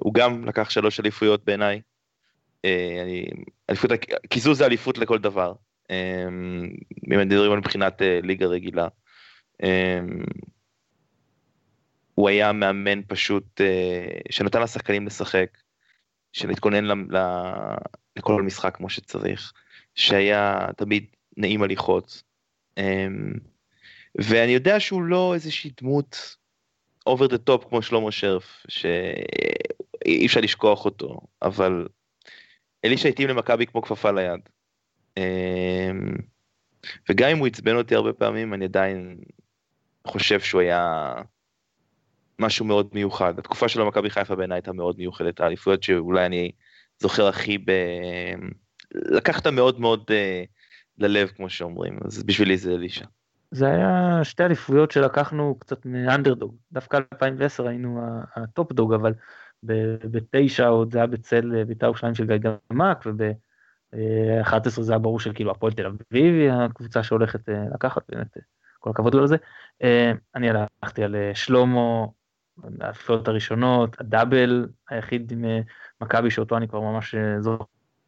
הוא גם לקח 3 אליפויות בעיניי, קיזוז זה אליפות לכל דבר, מבחינת ליגה רגילה. הוא היה מאמן פשוט שנתן לשחקנים לשחק, שלהתכונן לכל משחק כמו שצריך, שהיה תמיד נעים הליכות, ואני יודע שהוא לא איזושהי דמות over the top כמו שלמה שרף, שאי אפשר לשכוח אותו, אבל אלישע התאים למכבי כמו כפפה ליד, וגם אם הוא הצבן אותי הרבה פעמים, אני עדיין חושב שהוא היה משהו מאוד מיוחד. התקופה שלו מכבי חיפה בעיניי הייתה מאוד מיוחדת, האליפויות שאולי אני זוכר הכי לקחת מאוד מאוד ללב כמו שאומרים, אז בשבילי זה אלישע. זה היה שתי אליפויות שלקחנו קצת מאנדרדוג, דווקא 2010 היינו הטופ דוג, אבל ב-9 עוד זה היה בצל בית"ר ירושלים של גיא גמק, וב-11 זה היה ברור של כאילו הפועל תל אביב היא הקבוצה שהולכת לקחת, באמת כל הכבוד לו לזה. אני הלכתי על שלמה, האליפויות הראשונות, הדאבל היחיד עם מכבי שאותו אני כבר ממש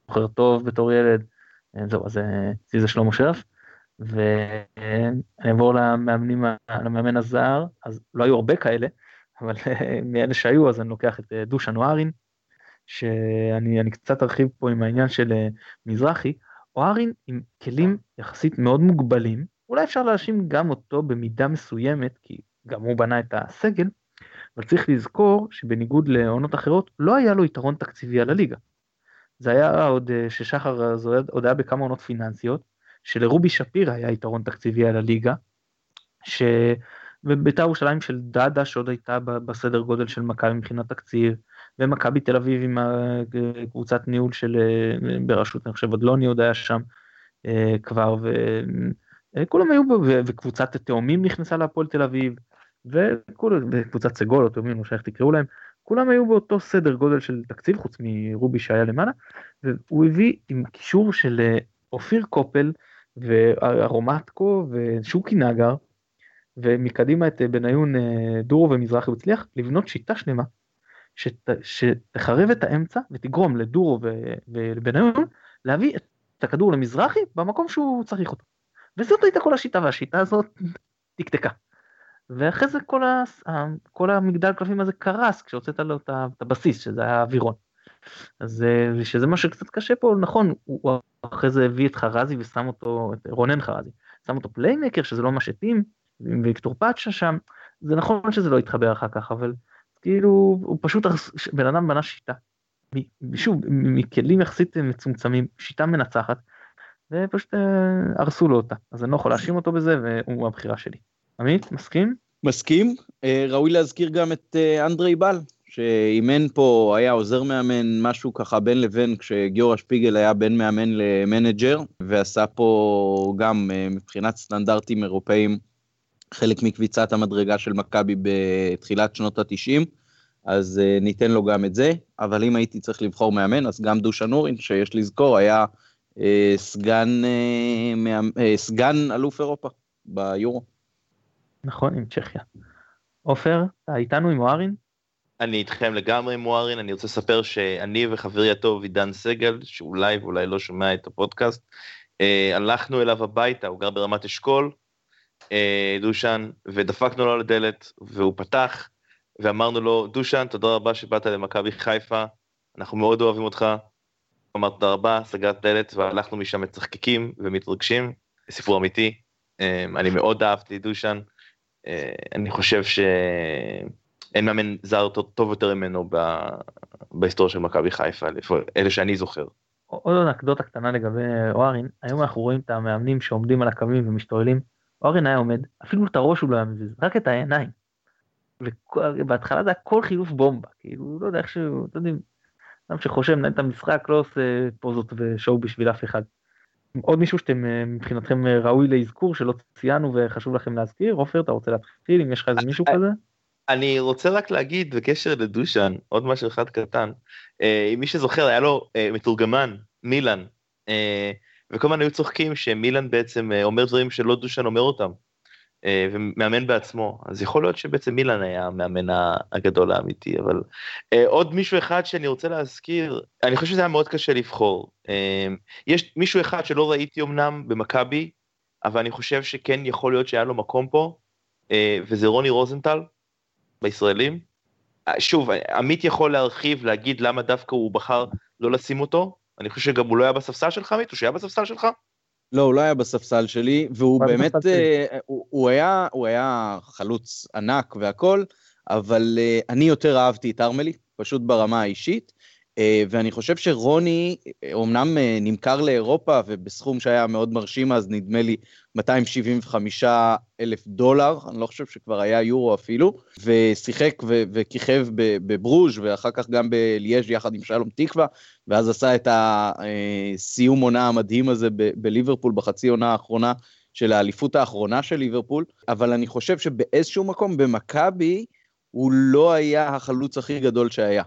זוכר טוב בתור ילד, זהו, אז זה שלמה שרף, ואני אעבור למאמן הזר, אז לא היו הרבה כאלה, אבל מאלה שהיו, אז אני לוקח את דושן אוהרין, שאני קצת ארחיב פה עם העניין של מזרחי, אוהרין עם כלים יחסית מאוד מוגבלים, אולי אפשר להאשים גם אותו במידה מסוימת, כי גם הוא בנה את הסגל, אבל צריך לזכור שבניגוד לעונות אחרות, לא היה לו יתרון תקציבי על הליגה. זה היה עוד ששחר זוהד עוד היה בכמה עונות פיננסיות, שלרובי שפיר היה יתרון תקציבי על הליגה, ובית"ר ירושלים של דאדה שעוד הייתה בסדר גודל של מכבי מבחינת תקציב, ומכבי תל אביב עם קבוצת ניהול של בראשות, אני חושב עוד לא ניהוד היה שם כבר, וכולם היו, וקבוצת תאומים נכנסה להפועל תל אביב, וקבוצת סגול או תאומים, לא שאיך תקראו להם, כולם היו באותו סדר גודל של תקציב, חוץ מרובי שהיה למעלה, והוא הביא עם קישור של אופיר קופל, וארומטקו ושוקי נגר, ומקדימה את בניון דורו ומזרחי הצליח לבנות שיטה שלמה, שתחרב את האמצע ותגרום לדורו ולבניון להביא את הכדור למזרחי במקום שהוא צריך אותו. וזאת הייתה כל השיטה, והשיטה הזאת תקתקה. ואחרי זה כל המגדל קלפים הזה קרס כשהוצאת לו את הבסיס, שזה היה אווירון. אז שזה משהו קצת קשה פה, נכון, הוא אחרי זה הביא את חרזי ושם אותו, את רונן חרזי, שם אותו פליימקר שזה לא משתים, ויקטור פאצ'ה שם, זה נכון שזה לא יתחבר אחר כך, אבל כאילו הוא פשוט בן אדם בנה שיטה, שוב, מכלים יחסית מצומצמים, שיטה מנצחת, ופשוט הרסו לו אותה, אז אני לא יכול להאשים אותו בזה, והוא הבחירה שלי. עמית, מסכים? מסכים, ראוי להזכיר גם את אנדרי בל, שאימן פה היה עוזר מאמן, משהו ככה בין לבין, כשגיורא שפיגל היה בין מאמן למנג'ר, ועשה פה גם מבחינת סטנדרטים אירופאים, חלק מקביצת המדרגה של מכבי בתחילת שנות ה-90, אז ניתן לו גם את זה, אבל אם הייתי צריך לבחור מאמן, אז גם דושן אוהרין, שיש לזכור, היה סגן אלוף אירופה ביורו. נכון, עם צ'כיה. עופר, אתה איתנו עם אוהרין? אני איתכם לגמרי עם אוהרין, אני רוצה לספר שאני וחברי הטוב עידן סגל, שאולי ואולי לא שומע את הפודקאסט, הלכנו אליו הביתה, הוא גר ברמת אשכול, דושן, ודפקנו לו על הדלת, והוא פתח, ואמרנו לו, דושן, תודה רבה שבאת למכבי חיפה, אנחנו מאוד אוהבים אותך, הוא אמר תודה רבה, סגרת דלת, והלכנו משם מצחקקים ומתרגשים, סיפור אמיתי, אני מאוד אהבתי דושן, אני חושב שאין מאמן זר טוב יותר ממנו בהיסטוריה של מכבי חיפה, אלה שאני זוכר. עוד אנקדוטה קטנה לגבי אוהרין, היום אנחנו רואים את המאמנים שעומדים על הקווים ומשתוללים, אוהרין היה עומד, אפילו את הראש הוא לא היה מזיז, רק את העיניים, ובהתחלה זה היה כל חילוף בומבה, כאילו, לא יודע איך שהוא, אתה יודעים, אדם שחושב, נהל את המשחק, לא עושה פוזות ושואו בשביל אף אחד. עוד מישהו שאתם מבחינתכם ראוי להזכור, שלא ציינו וחשוב לכם להזכיר, עופר, אתה רוצה להתחיל, אם יש לך איזה מישהו כזה? אני רוצה רק להגיד בקשר לדושן, עוד משהו אחד קטן, מי שזוכר היה לו מתורגמן, מילן, וכל מיני היו צוחקים שמילן בעצם אומר דברים שלא דושן אומר אותם, ומאמן בעצמו, אז יכול להיות שבעצם מילן היה המאמן הגדול האמיתי, אבל עוד מישהו אחד שאני רוצה להזכיר, אני חושב שזה היה מאוד קשה לבחור, יש מישהו אחד שלא ראיתי אמנם במכבי, אבל אני חושב שכן יכול להיות שהיה לו מקום פה, וזה רוני רוזנטל, בישראלים, שוב, עמית יכול להרחיב, להגיד למה דווקא הוא בחר לא לשים אותו, אני חושב שגם הוא לא היה בספסל שלך, עמית, הוא שהיה בספסל שלך? לא, הוא לא היה בספסל שלי, והוא באמת, הוא היה חלוץ ענק והכל, אבל אני יותר אהבתי את ארמלי, פשוט ברמה האישית, ואני חושב שרוני, אמנם נמכר לאירופה, ובסכום שהיה מאוד מרשים, אז נדמה לי 275,000 דולר, אני לא חושב שכבר היה יורו אפילו, ושיחק וכיכב בברוז' ואחר כך גם בליאז' יחד עם שלום תקווה, ואז עשה את הסיום עונה המדהים הזה בליברפול, בחצי עונה האחרונה של האליפות האחרונה של ליברפול, אבל אני חושב שבאיזשהו מקום במכבי, הוא לא היה החלוץ הכי גדול שהיה.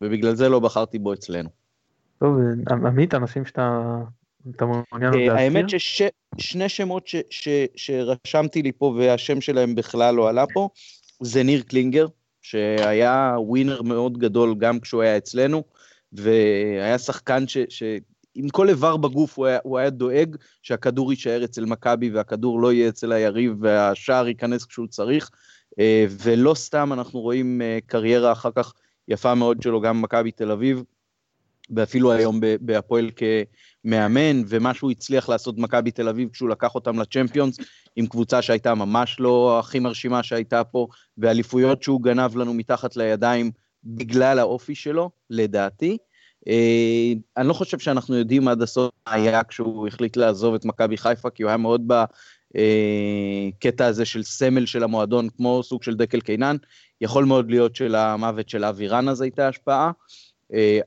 ובגלל זה לא בחרתי בו אצלנו. טוב, עמית, אנשים שאתה מעוניין להזכיר? האמת ששני שמות שרשמתי לי פה, והשם שלהם בכלל לא עלה פה, זה ניר קלינגר, שהיה ווינר מאוד גדול גם כשהוא היה אצלנו, והיה שחקן שעם כל איבר בגוף הוא היה דואג, שהכדור יישאר אצל מכבי, והכדור לא יהיה אצל היריב, והשער ייכנס כשהוא צריך, ולא סתם אנחנו רואים קריירה אחר כך, יפה מאוד שלו גם מכבי תל אביב, ואפילו היום בהפועל כמאמן, ומה שהוא הצליח לעשות מכבי תל אביב, כשהוא לקח אותם לצ'מפיונס, עם קבוצה שהייתה ממש לא הכי מרשימה שהייתה פה, והאליפויות שהוא גנב לנו מתחת לידיים, בגלל האופי שלו, לדעתי. אני לא חושב שאנחנו יודעים עד הסוף היה כשהוא החליט לעזוב את מכבי חיפה, כי הוא היה מאוד בקטע הזה של סמל של המועדון, כמו סוג של דקל קינן, יכול מאוד להיות של המוות של אבירן אז הייתה השפעה,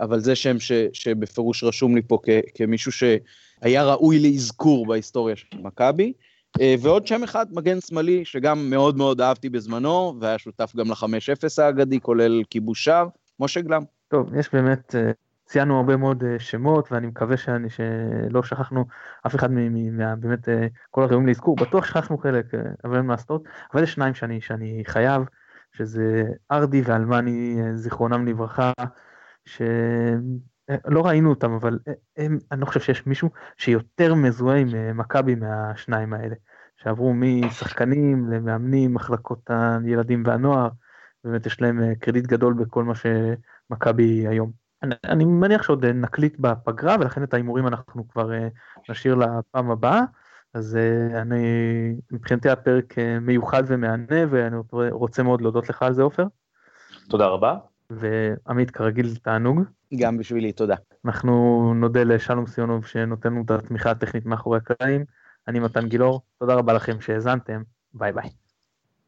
אבל זה שם שבפירוש רשום לי פה כמישהו שהיה ראוי להזכור בהיסטוריה של מכבי, ועוד שם אחד, מגן שמאלי, שגם מאוד מאוד אהבתי בזמנו, והיה שותף גם ל-5-0 האגדי, כולל כיבוש שער, משה גלם. טוב, יש באמת, ציינו הרבה מאוד שמות, ואני מקווה שלא שכחנו אף אחד באמת כל הראויים להזכור, בטוח שכחנו חלק, אבל יש שניים שאני חייב, שזה ארדי ואלמני, זיכרונם לברכה, שלא ראינו אותם, אבל אני לא חושב שיש מישהו שיותר מזוהה עם מכבי מהשניים האלה, שעברו משחקנים למאמנים, מחלקות הילדים והנוער, באמת יש להם קרדיט גדול בכל מה שמכבי היום. אני מניח שעוד נקליט בפגרה, ולכן את ההימורים אנחנו כבר נשאיר לפעם הבאה, אז אני מבחינתי הפרק מיוחד ומענה, ואני רוצה מאוד להודות לך על זה, עופר. תודה רבה. ועמית, כרגיל, תענוג. גם בשבילי, תודה. אנחנו נודה לשלום סיונוב שנותנו את התמיכה הטכנית מאחורי הקלעים. אני מתן גילור, תודה רבה לכם שהזנתם, ביי ביי.